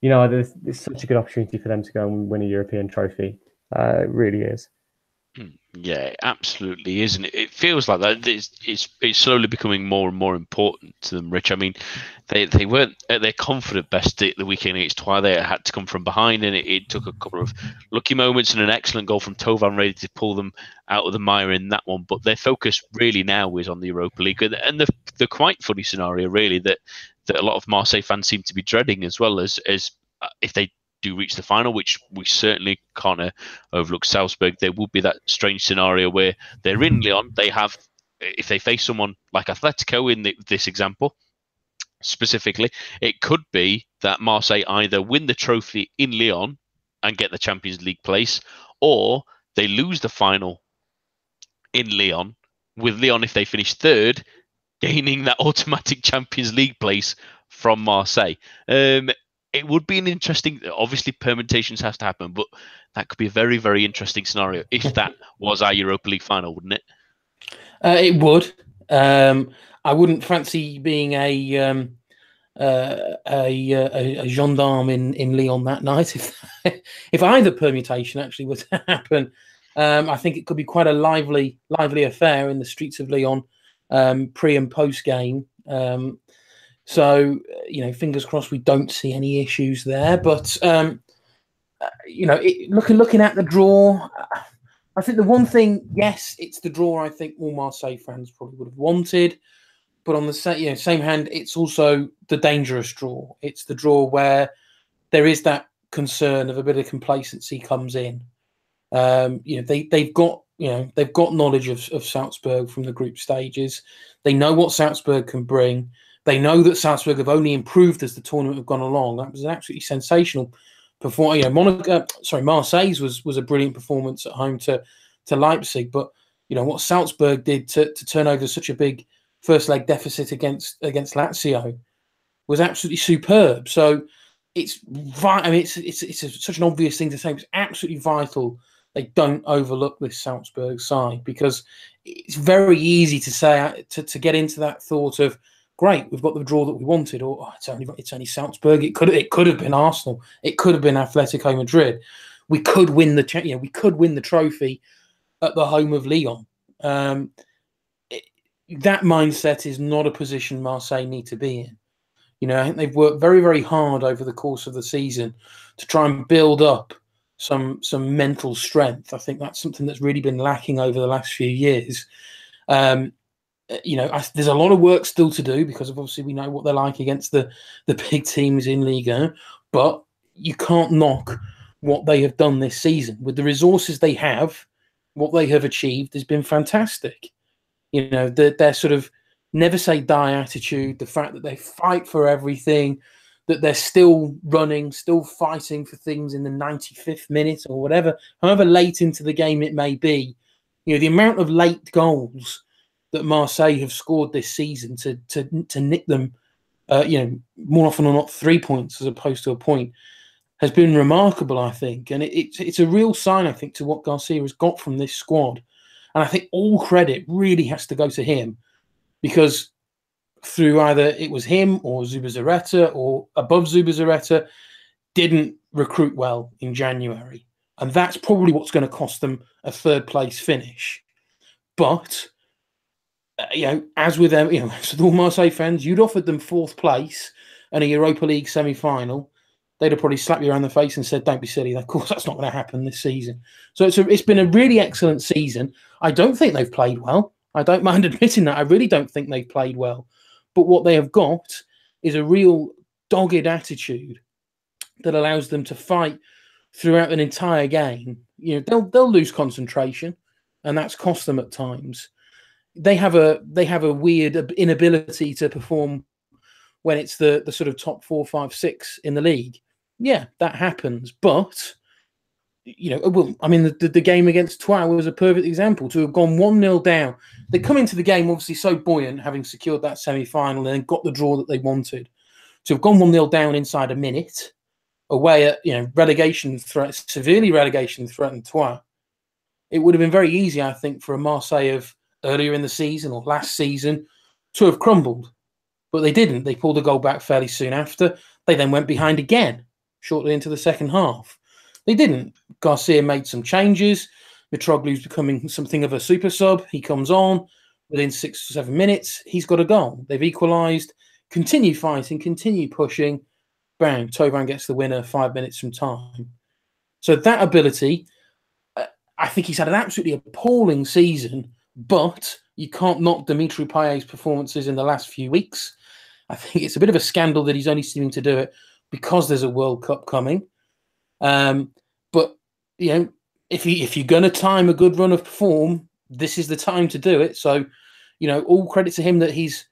you know, there's, there's such a good opportunity for them to go and win a European trophy. Uh, it really is. Yeah, absolutely, isn't it? It feels like that. It's, it's it's slowly becoming more and more important to them, Rich. I mean, they, they weren't at their confident best the weekend against Troyes. They had to come from behind, and it, it took a couple of lucky moments and an excellent goal from Tovan ready to pull them out of the mire in that one. But their focus really now is on the Europa League, and the the quite funny scenario really that that a lot of Marseille fans seem to be dreading, as well as as if they do reach the final, which we certainly can't uh, overlook Salzburg, there will be that strange scenario where they're in Lyon. They have, if they face someone like Atletico in the, this example specifically, it could be that Marseille either win the trophy in Lyon and get the Champions League place, or they lose the final in Lyon, with Lyon, if they finish third, gaining that automatic Champions League place from Marseille. Um, It would be an interesting, obviously permutations have to happen, but that could be a very, very interesting scenario if that was our Europa League final, wouldn't it? Uh, it would. Um, I wouldn't fancy being a um, uh, a, a, a gendarme in, in Lyon that night. If, if either permutation actually was to happen, um, I think it could be quite a lively, lively affair in the streets of Lyon, um, pre and post game. Um, So, you know, fingers crossed we don't see any issues there. But, um, you know, it, looking looking at the draw, I think the one thing, yes, it's the draw I think all Marseille fans probably would have wanted. But on the sa- you know, same hand, it's also the dangerous draw. It's the draw where there is that concern of a bit of complacency comes in. Um, you know, they, they've got, you know, they've got knowledge of, of Salzburg from the group stages. They know what Salzburg can bring. They know that Salzburg have only improved as the tournament have gone along. That was an absolutely sensational performance. You know, Monaco, sorry, Marseille's was was a brilliant performance at home to to Leipzig. But you know what Salzburg did to, to turn over such a big first leg deficit against against Lazio was absolutely superb. So it's I mean, it's it's it's a, such an obvious thing to say. It's absolutely vital they don't overlook this Salzburg side, because it's very easy to say to, to get into that thought of, great, we've got the draw that we wanted, or oh, it's only it's only Salzburg. It could it could have been Arsenal. It could have been Atletico Madrid. We could win the you know, we could win the trophy at the home of Lyon. Um, it, that mindset is not a position Marseille need to be in. You know, I think they've worked very very hard over the course of the season to try and build up some some mental strength. I think that's something that's really been lacking over the last few years. Um, You know, I, there's a lot of work still to do, because obviously we know what they're like against the, the big teams in Liga, but you can't knock what they have done this season. With the resources they have, what they have achieved has been fantastic. You know, the, their sort of never-say-die attitude, the fact that they fight for everything, that they're still running, still fighting for things in the ninety-fifth minute or whatever, however late into the game it may be. You know, the amount of late goals that Marseille have scored this season to to to nick them, uh, you know, more often than not three points as opposed to a point, has been remarkable, I think, and it, it, it's a real sign, I think, to what Garcia has got from this squad, and I think all credit really has to go to him, because through either it was him or Zubizarreta or above Zubizarreta, didn't recruit well in January, and that's probably what's going to cost them a third place finish, but. Uh, you know, as with them, you know, as with all Marseille fans, you'd offered them fourth place and a Europa League semi-final, they'd have probably slapped you around the face and said, "Don't be silly." Of course, that's not going to happen this season. So it's a, it's been a really excellent season. I don't think they've played well. I don't mind admitting that. I really don't think they've played well. But what they have got is a real dogged attitude that allows them to fight throughout an entire game. You know, they'll they'll lose concentration, and that's cost them at times. They have a they have a weird inability to perform when it's the, the sort of top four, five, six in the league. Yeah, that happens. But you know, well, I mean, the, the game against Troyes was a perfect example. To have gone one nil down, they come into the game obviously so buoyant, having secured that semi-final and got the draw that they wanted. To have gone one nil down inside a minute, away at, you know, relegation threat, severely relegation threatened Troyes, it would have been very easy, I think, for a Marseille of earlier in the season or last season to have crumbled. But they didn't. They pulled a goal back fairly soon after. They then went behind again shortly into the second half. They didn't. Garcia made some changes. Mitrogloo's becoming something of a super sub. He comes on within six or seven minutes. He's got a goal. They've equalised. Continue fighting. Continue pushing. Bang. Tovan gets the winner five minutes from time. So that ability, I think he's had an absolutely appalling season, but you can't knock Dimitri Payet's performances in the last few weeks. I think it's a bit of a scandal that he's only seeming to do it because there's a World Cup coming. Um, but, you know, if, you, if you're going to time a good run of form, this is the time to do it. So, you know, all credit to him that he's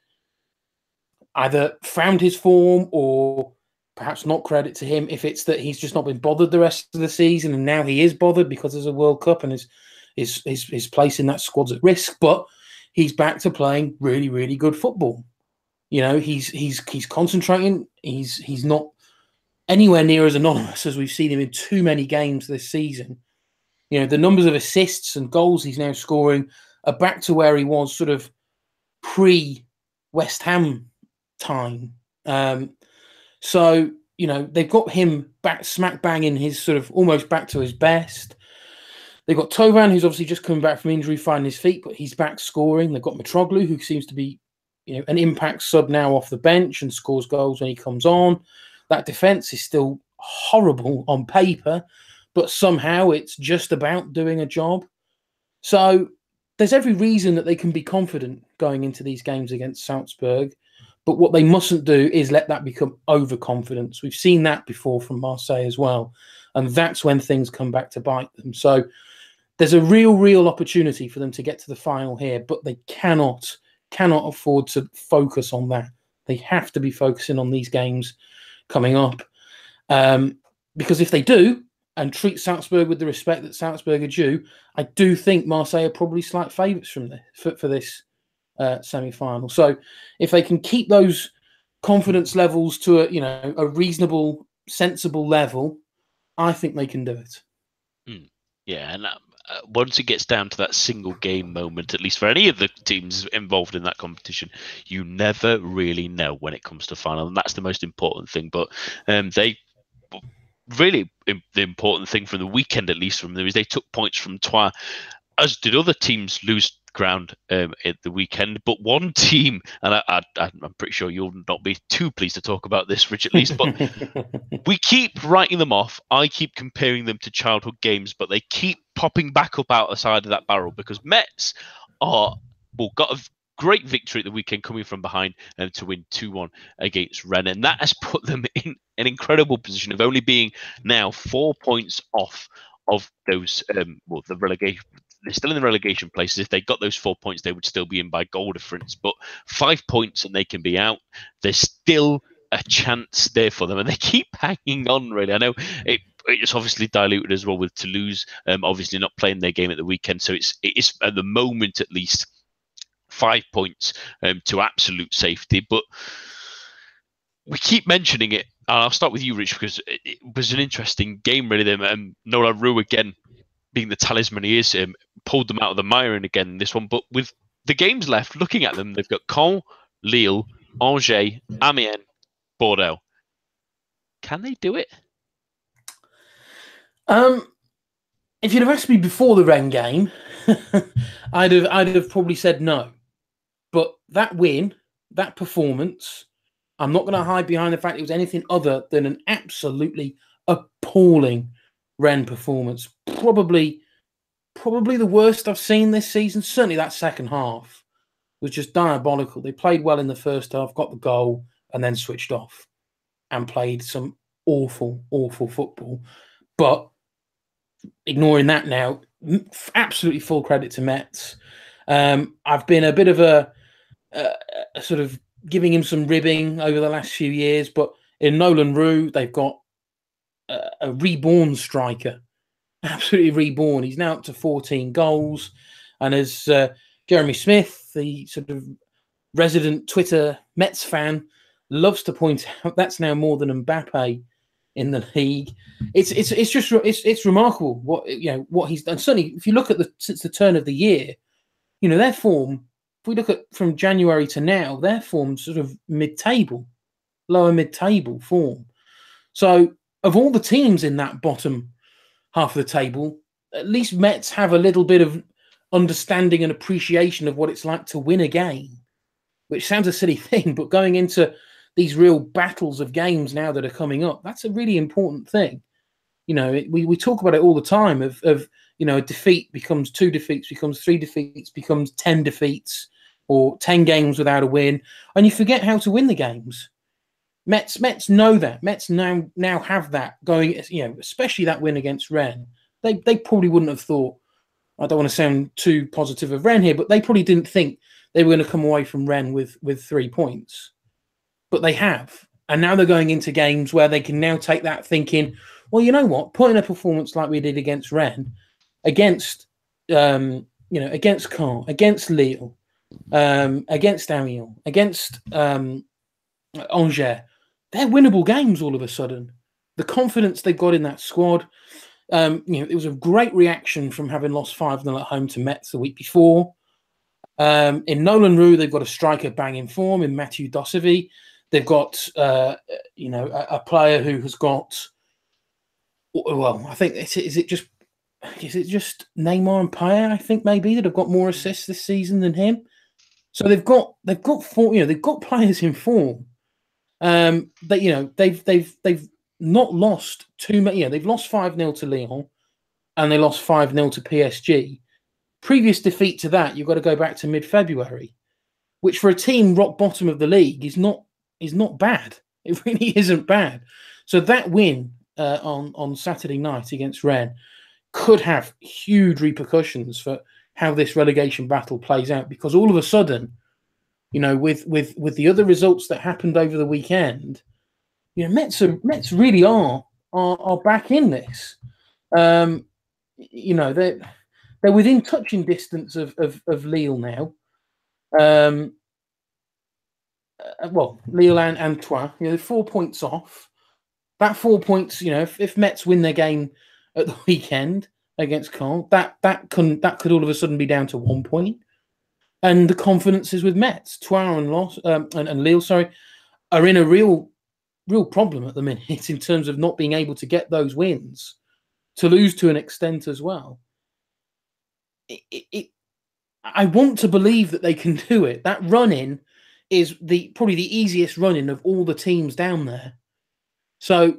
either found his form, or perhaps not credit to him if it's that he's just not been bothered the rest of the season, and now he is bothered because there's a World Cup and his his his, his place in that squad's at risk. But he's back to playing really, really good football. You know, he's he's he's concentrating. He's he's not anywhere near as anonymous as we've seen him in too many games this season. You know, the numbers of assists and goals he's now scoring are back to where he was sort of pre-West Ham time. Um, so, you know, they've got him back smack bang in his sort of almost back to his best. They've got Tovan, who's obviously just coming back from injury, finding his feet, but he's back scoring. They've got Mitroglou, who seems to be, you know, an impact sub now off the bench and scores goals when he comes on. That defence is still horrible on paper, but somehow it's just about doing a job. So there's every reason that they can be confident going into these games against Salzburg, but what they mustn't do is let that become overconfidence. We've seen that before from Marseille as well, and that's when things come back to bite them. So there's a real, real opportunity for them to get to the final here, but they cannot, cannot afford to focus on that. They have to be focusing on these games coming up, um, because if they do and treat Salzburg with the respect that Salzburg are due, I do think Marseille are probably slight favourites from this for, for this uh, semi-final. So if they can keep those confidence levels to a, you know, a reasonable, sensible level, I think they can do it. Mm. Yeah, and um, uh, once it gets down to that single game moment, at least for any of the teams involved in that competition, you never really know when it comes to final, and that's the most important thing. But um, they really, the important thing from the weekend, at least from them, is they took points from Troyes, as did other teams lose ground um, at the weekend. But one team, and I, I, I'm pretty sure you'll not be too pleased to talk about this, Rich, at least, but we keep writing them off. I keep comparing them to childhood games, but they keep popping back up out the side of that barrel, because Mets are, well, got a great victory at the weekend, coming from behind um, to win two one against Rennes, and that has put them in an incredible position of only being now four points off of those, um, well, the relegation. They're still in the relegation places. If they got those four points, they would still be in by goal difference. But five points and they can be out. There's still a chance there for them, and they keep hanging on, really. I know it, it's obviously diluted as well with Toulouse, um, obviously not playing their game at the weekend. So it's it is, at the moment at least, five points um, to absolute safety. But we keep mentioning it. And I'll start with you, Rich, because it, it was an interesting game, really. Then um, Nolan Roux again, being the talisman he is, um, pulled them out of the mire in again in this one. But with the games left, looking at them, they've got Caen, Lille, Angers, Amiens, Bordeaux. Can they do it? Um, if you'd have asked me before the Rennes game, I'd have I'd have probably said no. But that win, that performance, I'm not going to hide behind the fact it was anything other than an absolutely appalling Rennes performance. Probably, probably the worst I've seen this season. Certainly that second half was just diabolical. They played well in the first half, got the goal, and then switched off and played some awful, awful football. But ignoring that now, absolutely full credit to Metz. Um, I've been a bit of a, a, a sort of giving him some ribbing over the last few years, but in Nolan Roux, they've got a, a reborn striker. absolutely reborn. He's now up to fourteen goals. And as uh, Jeremy Smith, the sort of resident Twitter Mets fan, loves to point out, that's now more than Mbappe in the league. It's it's it's just it's it's remarkable what you know what he's done. Certainly, if you look at the since the turn of the year, you know their form. If we look at from January to now, their form's sort of mid-table, lower mid-table form. So, of all the teams in that bottom half of the table, at least Mets have a little bit of understanding and appreciation of what it's like to win a game, which sounds a silly thing, but going into these real battles of games now that are coming up, that's a really important thing. You know, it, we, we talk about it all the time of, of, you know, a defeat becomes two defeats, becomes three defeats, becomes ten defeats or ten games without a win. And you forget how to win the games. Mets Mets know that. Mets now now have that going, you know, especially that win against Rennes. They, they probably wouldn't have thought, I don't want to sound too positive of Rennes here, but they probably didn't think they were going to come away from Rennes with, with three points. But they have. And now they're going into games where they can now take that thinking, well, you know what? Putting a performance like we did against Rennes, against, um, you know, against Caen, against Lille, um, against Amiens, against um, Angers, they're winnable games all of a sudden. The confidence they've got in that squad, um, you know, it was a great reaction from having lost five nil at home to Metz the week before. Um, in Nolan Roux, they've got a striker banging form in Mathieu Dossavy. They've got, uh, you know, a, a player who has got, well, I think, is it, is it just is it just Neymar and Payet, I think, maybe, that have got more assists this season than him? So they've got, they've got four, you know, they've got players in form. Um, that, you know, they've, they've, they've not lost too many, you know, they've lost five nil to Lyon and they lost five nil to P S G. Previous defeat to that, you've got to go back to mid-February, which for a team rock bottom of the league is not, is not bad. It really isn't bad. So that win uh, on, on Saturday night against Rennes could have huge repercussions for how this relegation battle plays out, because all of a sudden, you know, with with with the other results that happened over the weekend, you know, Mets, are, Mets really are, are are back in this. Um, you know, they're, they're within touching distance of, of, of Lille now. Um Uh, well, Lille and, and Troyes, you know, they're four points off. That four points, you know, if, if Mets win their game at the weekend against Caen, that that can that could all of a sudden be down to one point. And the confidence is with Mets. Troyes and, Los, um, and and Lille, sorry, are in a real, real problem at the minute in terms of not being able to get those wins. Toulouse to an extent as well. It, it, it, I want to believe that they can do it. That run in is the probably the easiest run-in of all the teams down there. So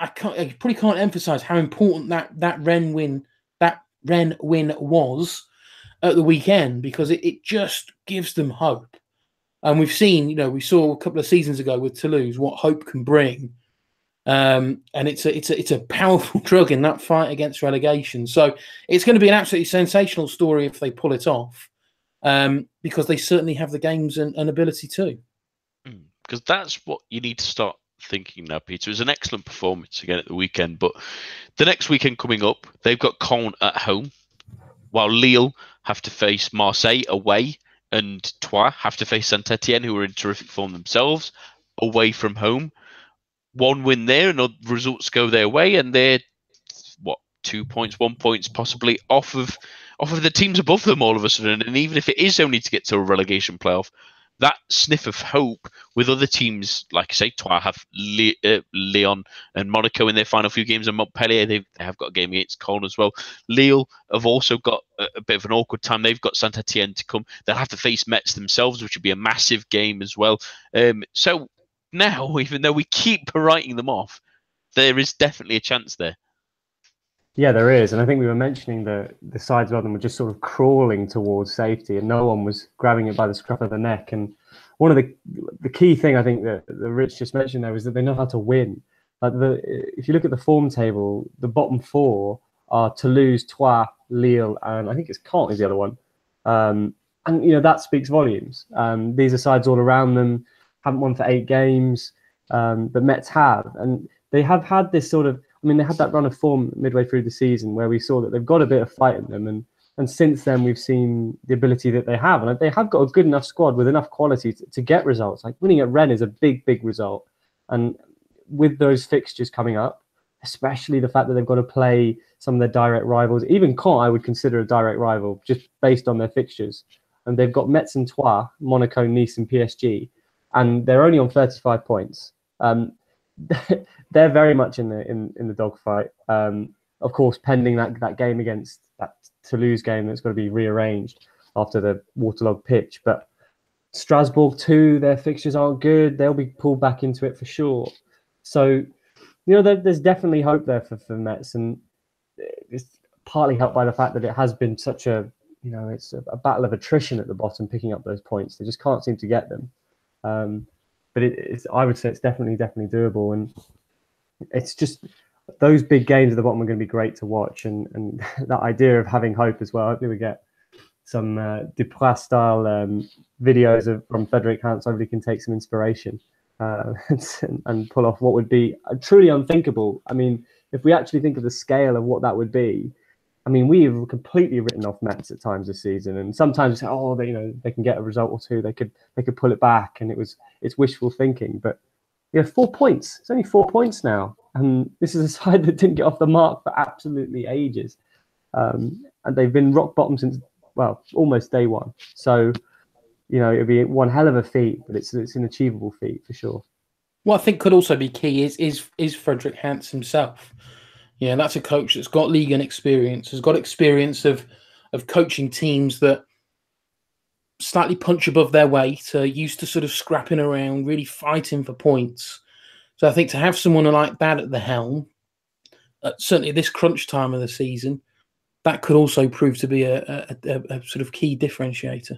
I can't, I probably can't emphasise how important that that Rennes win that Rennes win was at the weekend, because it, it just gives them hope. And we've seen, you know, we saw a couple of seasons ago with Toulouse what hope can bring. Um, and it's a it's a it's a powerful drug in that fight against relegation. So it's going to be an absolutely sensational story if they pull it off. Um, because they certainly have the games and, and ability too. Because that's what you need to start thinking now, Peter. It was an excellent performance again at the weekend, but the next weekend coming up, they've got Caen at home, while Lille have to face Marseille away, and Troyes have to face Saint-Étienne, who are in terrific form themselves, away from home. One win there, and the results go their way, and they're, what, two points, one points possibly off of... off of the teams above them all of a sudden. And even if it is only to get to a relegation playoff, that sniff of hope with other teams, like I say, Troyes have Le uh, Lyon and Monaco in their final few games, and Montpellier, they've, they have got a game against Caen as well. Lille have also got a, a bit of an awkward time. They've got Saint-Étienne to come. They'll have to face Metz themselves, which would be a massive game as well. Um, so now, even though we keep writing them off, there is definitely a chance there. Yeah, there is. And I think we were mentioning that the sides rather than were just sort of crawling towards safety, and no one was grabbing it by the scruff of the neck. And one of the the key thing I think that, that Rich just mentioned there was that they know how to win. Like the, if you look at the form table, the bottom four are Toulouse, Troyes, Lille, and I think it's Caen is the other one. Um, and, you know, that speaks volumes. Um, these are sides all around them, haven't won for eight games, um, but Mets have. And they have had this sort of, I mean, they had that run of form midway through the season where we saw that they've got a bit of fight in them. And and since then, we've seen the ability that they have. And they have got a good enough squad with enough quality to, to get results. Like winning at Rennes is a big, big result. And with those fixtures coming up, especially the fact that they've got to play some of their direct rivals, even Caen, I would consider a direct rival just based on their fixtures. And they've got Metz and Troyes, Monaco, Nice and P S G. And they're only on thirty-five points. Um, they're very much in the in, in the dogfight. Um, of course, pending that, that game against that Toulouse game that's got to be rearranged after the waterlogged pitch. But Strasbourg too, their fixtures aren't good. They'll be pulled back into it for sure. So, you know, there, there's definitely hope there for, for Metz. And it's partly helped by the fact that it has been such a, you know, it's a, a battle of attrition at the bottom, picking up those points. They just can't seem to get them. Um, but it, it's, I would say it's definitely, definitely doable. And it's just those big games at the bottom are going to be great to watch. And, and that idea of having hope as well. Hopefully we get some uh, Duprat style um, videos of, from Frederick Hans. Hopefully we can take some inspiration uh, and, and pull off what would be truly unthinkable. I mean, if we actually think of the scale of what that would be, I mean, we've completely written off Metz at times this season, and sometimes we say, "Oh, they, you know, they can get a result or two. They could, they could pull it back," and it was, it's wishful thinking. But yeah, four points. It's only four points now, and this is a side that didn't get off the mark for absolutely ages, um, and they've been rock bottom since, well, almost day one. So, you know, it'd be one hell of a feat, but it's it's an achievable feat for sure. What I think could also be key is is is Frederick Hans himself. Yeah, that's a coach that's got league and experience, has got experience of of coaching teams that slightly punch above their weight, are used to sort of scrapping around, really fighting for points. So I think to have someone like that at the helm, uh, certainly at this crunch time of the season, that could also prove to be a, a, a, a sort of key differentiator.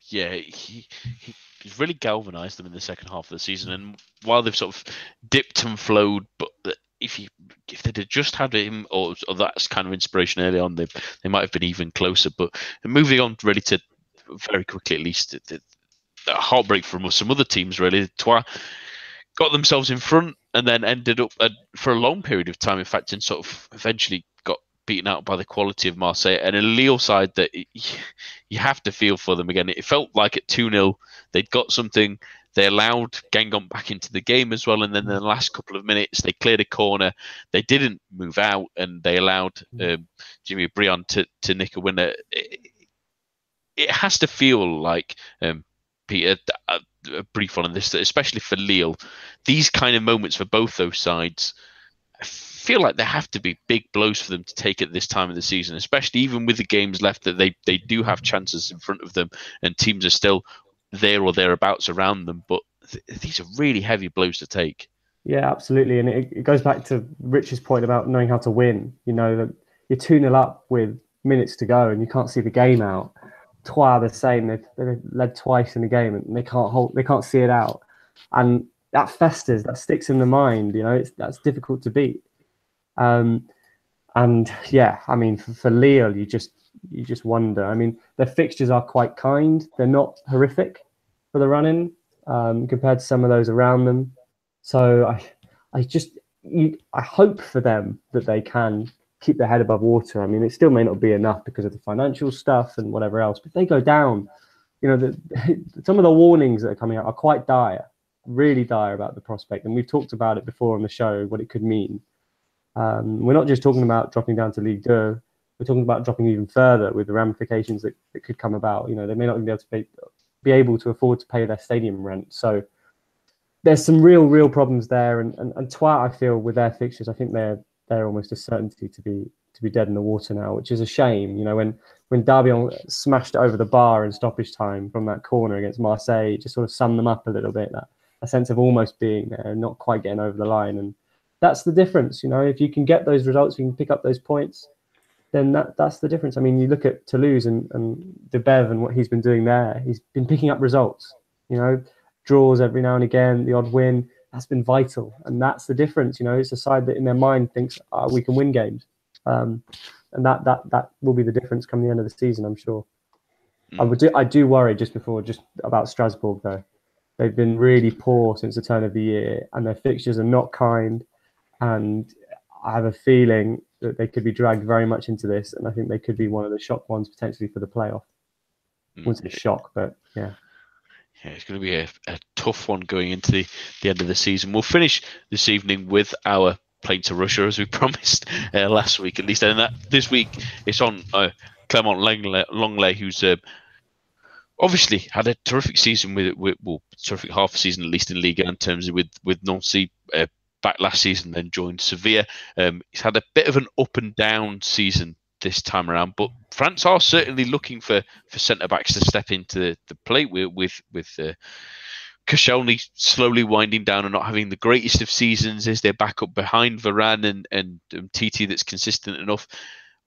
Yeah, he, he, he's really galvanised them in the second half of the season. And while they've sort of dipped and flowed, but... The, If you if they'd have just had him or, or that's kind of inspiration early on, they they might have been even closer. But moving on really to very quickly, at least the, the, the heartbreak from some other teams really. Troyes got themselves in front and then ended up uh, for a long period of time. In fact, and sort of eventually got beaten out by the quality of Marseille and a Lille side that it, you have to feel for them again. It felt like at two nil they'd got something. They allowed Guingamp back into the game as well. And then in the last couple of minutes, they cleared a corner. They didn't move out and they allowed um, Jimmy Briand to, to nick a winner. It, it has to feel like, um, Peter, a, a brief one on this, especially for Lille, these kind of moments for both those sides, I feel like there have to be big blows for them to take at this time of the season, especially even with the games left that they, they do have chances in front of them and teams are still there or thereabouts around them, but th these are really heavy blows to take. Yeah, absolutely, and it, it goes back to Rich's point about knowing how to win. You know, that you're two nil up with minutes to go and you can't see the game out. Troyes are the same; they've, they've led twice in the game and they can't hold, they can't see it out, and that festers, that sticks in the mind. You know, it's that's difficult to beat. Um, and yeah, I mean, for, for Lille, you just. You just wonder. I mean, their fixtures are quite kind. They're not horrific for the run-in um, compared to some of those around them. So I, I just, you, I hope for them that they can keep their head above water. I mean, it still may not be enough because of the financial stuff and whatever else. But if they go down, you know, the, some of the warnings that are coming out are quite dire, really dire about the prospect. And we've talked about it before on the show, what it could mean. Um, we're not just talking about dropping down to Ligue two. We're talking about dropping even further with the ramifications that, that could come about. You know, they may not even be able to pay, be able to afford to pay their stadium rent. So there's some real, real problems there. And and, and Troyes, I feel, with their fixtures, I think they're they're almost a certainty to be to be dead in the water now, which is a shame. You know, when when Darby smashed over the bar in stoppage time from that corner against Marseille, it just sort of summed them up a little bit. That a sense of almost being there, and not quite getting over the line, and that's the difference. You know, if you can get those results, you can pick up those points. Then that, that's the difference. I mean, you look at Toulouse and, and De Bev and what he's been doing there. He's been picking up results, you know, draws every now and again, the odd win. That's been vital. And that's the difference. You know, it's a side that in their mind thinks, oh, we can win games. Um, and that, that, that will be the difference come the end of the season, I'm sure. Mm. I, would do, I do worry just before, just about Strasbourg, though. They've been really poor since the turn of the year and their fixtures are not kind. and I have a feeling that they could be dragged very much into this, and I think they could be one of the shock ones potentially for the playoff. Mm. I wouldn't say shock, but yeah. Yeah, it's going to be a, a tough one going into the, the end of the season. We'll finish this evening with our plane to Russia, as we promised uh, last week, at least. And that this week it's on uh, Clément Lenglet, Lenglet, who's uh, obviously had a terrific season with, with well, terrific half season at least in Ligue one in terms of with with Nancy. Uh, back last season, then joined Sevilla. Um, he's had a bit of an up and down season this time around, but France are certainly looking for, for centre-backs to step into the, the play with with, with uh, Koscielny slowly winding down and not having the greatest of seasons as they're back up behind Varane and, and Umtiti that's consistent enough.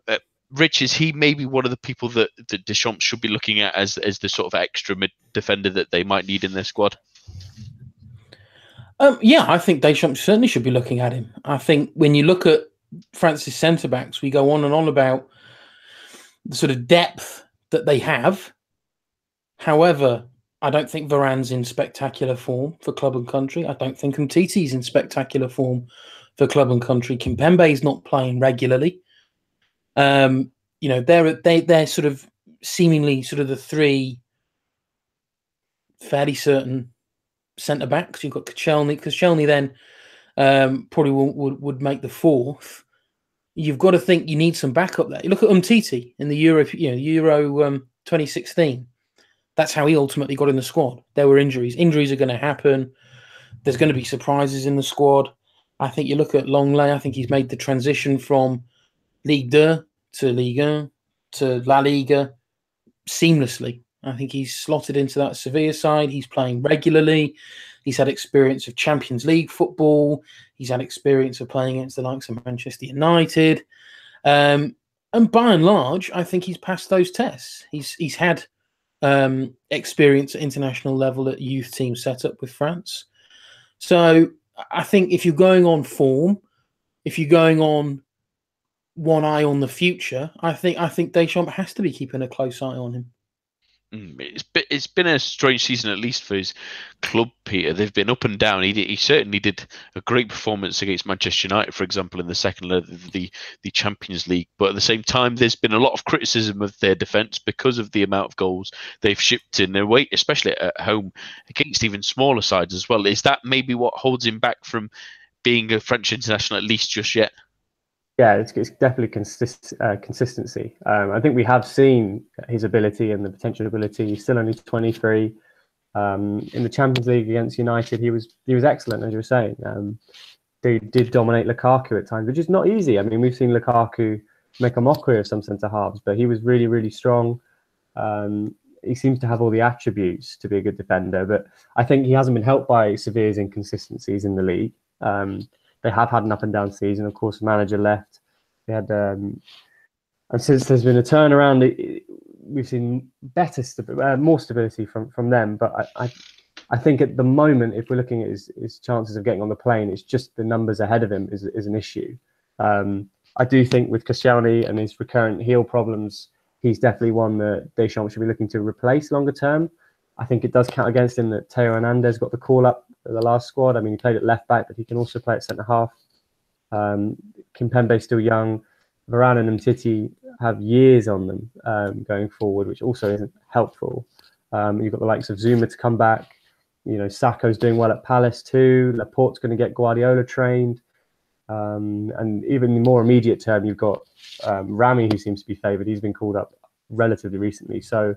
Uh, Rich, is he maybe one of the people that, that Deschamps should be looking at as, as the sort of extra mid defender that they might need in their squad? Um, yeah, I think Deschamps certainly should be looking at him. I think when you look at France's centre-backs, we go on and on about the sort of depth that they have. However, I don't think Varane's in spectacular form for club and country. I don't think Umtiti's in spectacular form for club and country. Kimpembe's not playing regularly. Um, you know, they're, they, they're sort of seemingly sort of the three fairly certain centre backs. You've got Koscielny. Koscielny then um, probably will, would, would make the fourth. You've got to think you need some backup there. You look at Umtiti in the Euro, you know, Euro um, twenty sixteen. That's how he ultimately got in the squad. There were injuries. Injuries are going to happen. There's going to be surprises in the squad. I think you look at Lenglet. I think he's made the transition from Ligue two to Ligue one to La Liga seamlessly. I think he's slotted into that Sevilla side. He's playing regularly. He's had experience of Champions League football. He's had experience of playing against the likes of Manchester United. Um, and by and large, I think he's passed those tests. He's he's had um, experience at international level at youth team setup with France. So I think if you're going on form, if you're going on one eye on the future, I think I think Deschamps has to be keeping a close eye on him. It's been, it's been a strange season, at least for his club, Peter. They've been up and down. He, did, he certainly did a great performance against Manchester United, for example, in the second leg of the, the Champions League. But at the same time, there's been a lot of criticism of their defence because of the amount of goals they've shipped in their weight, especially at home against even smaller sides as well. Is that maybe what holds him back from being a French international, at least just yet? Yeah, it's, it's definitely consist, uh, consistency. Um, I think we have seen his ability and the potential ability. He's still only twenty-three. Um, in the Champions League against United, he was he was excellent, as you were saying. Um, they did dominate Lukaku at times, which is not easy. I mean, we've seen Lukaku make a mockery of some centre-halves, but he was really, really strong. Um, he seems to have all the attributes to be a good defender, but I think he hasn't been helped by Sevilla's inconsistencies in the league. Um They have had an up and down season. Of course, the manager left. They had, um, and since there's been a turnaround, it, it, we've seen better, uh, more stability from from them. But I, I, I think at the moment, if we're looking at his, his chances of getting on the plane, it's just the numbers ahead of him is is an issue. Um, I do think with Koscielny and his recurrent heel problems, he's definitely one that Deschamps should be looking to replace longer term. I think it does count against him that Teo Hernandez got the call up at the last squad. I mean, he played at left back, but he can also play at centre half. Um, Kimpembe's still young. Varane and Umtiti have years on them um, going forward, which also isn't helpful. Um, you've got the likes of Zuma to come back. You know, Sakho's doing well at Palace too. Laporte's going to get Guardiola trained. Um, and even in the more immediate term, you've got um, Rami, who seems to be favoured. He's been called up relatively recently. So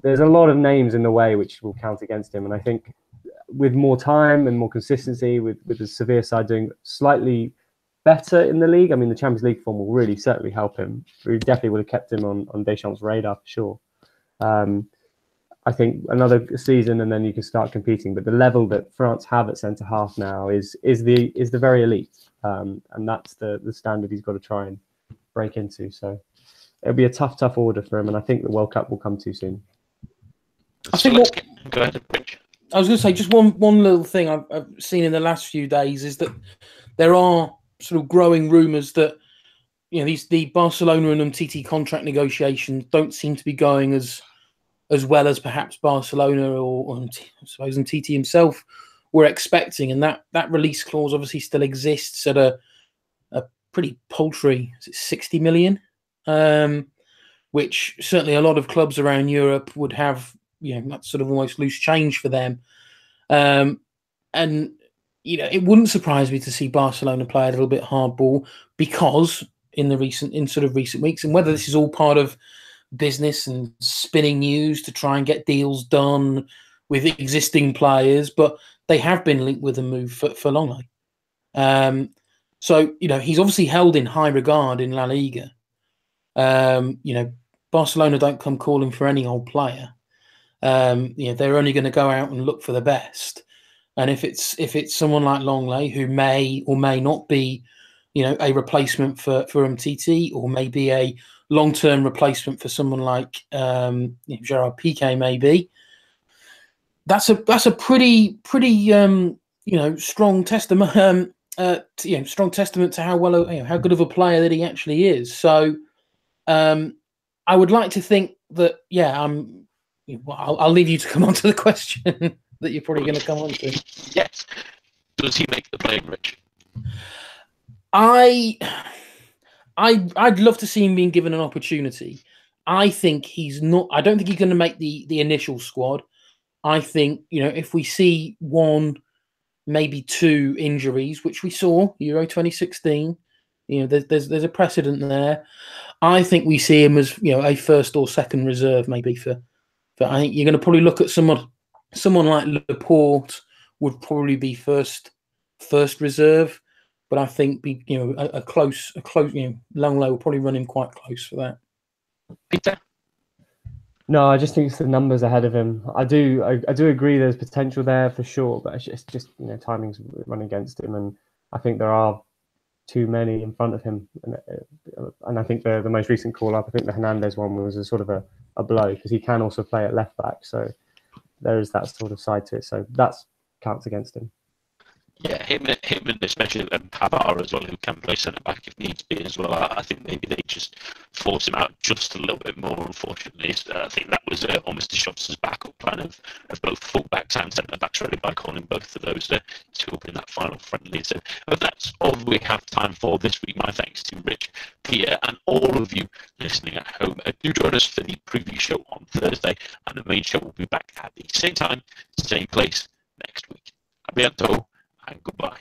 there's a lot of names in the way which will count against him. And I think with more time and more consistency, with, with the Sevilla side doing slightly better in the league, I mean, the Champions League form will really certainly help him. We definitely would have kept him on, on Deschamps' radar for sure. Um, I think another season and then you can start competing. But the level that France have at centre-half now is is the is the very elite. Um, and that's the, the standard he's got to try and break into. So it'll be a tough, tough order for him. And I think the World Cup will come too soon. I think what, Go ahead. I was going to say just one one little thing I've, I've seen in the last few days is that there are sort of growing rumours that you know these the Barcelona and Umtiti contract negotiations don't seem to be going as as well as perhaps Barcelona or, or I suppose Umtiti himself were expecting. And that that release clause obviously still exists at a a pretty paltry sixty million, um, which certainly a lot of clubs around Europe would have, you know, that's sort of almost loose change for them. Um, and, you know, it wouldn't surprise me to see Barcelona play a little bit hardball because in the recent, in sort of recent weeks, and whether this is all part of business and spinning news to try and get deals done with existing players, but they have been linked with a move for, for Lenglet. Um, so, you know, he's obviously held in high regard in La Liga. Um, you know, Barcelona don't come calling for any old player. Um, you know, they're only going to go out and look for the best. And if it's if it's someone like Lenglet, who may or may not be, you know, a replacement for for Umtiti, or maybe a long term replacement for someone like um, you know, Gerard Piqué, maybe that's a that's a pretty pretty um, you know strong testament um, uh, to, you know strong testament to how well you know, how good of a player that he actually is. So um, I would like to think that yeah, I'm. Well, I'll, I'll leave you to come on to the question. That you're probably going to come on to. Yes. Does he make the play, Rich? I, I, I'd love to see him being given an opportunity. I think he's not. I don't think he's going to make the the initial squad. I think you know if we see one, maybe two injuries, which we saw Euro twenty sixteen. You know, there's there's there's a precedent there. I think we see him as you know a first or second reserve, maybe for. But I think you're going to probably look at someone. Someone like Laporte would probably be first, first reserve, but I think be you know a, a close, a close. You know, Lenglet will probably run him quite close for that. Peter, no, I just think it's the numbers ahead of him. I do, I, I do agree. There's potential there for sure, but it's just, it's just you know timings run against him, and I think there are too many in front of him. And, and I think the the most recent call up, I think the Hernandez one was a sort of a, a blow because he can also play at left back, so. There is that sort of side to it, so that counts against him. Yeah, him, him and especially um, Pavard as well, who can play centre back if needs be as well. I, I think maybe they just force him out just a little bit more. Unfortunately, so I think that was uh, almost Deschamps' backup plan of, of both fullbacks and centre backs, really, by calling both of those uh, to open that final friendly. So but that's all we have time for this week. My thanks to Rich, Peter, and all of you listening at home. Uh, do join us for the preview show on Thursday, and the main show will be back at the same time, same place next week. A bientôt. And goodbye.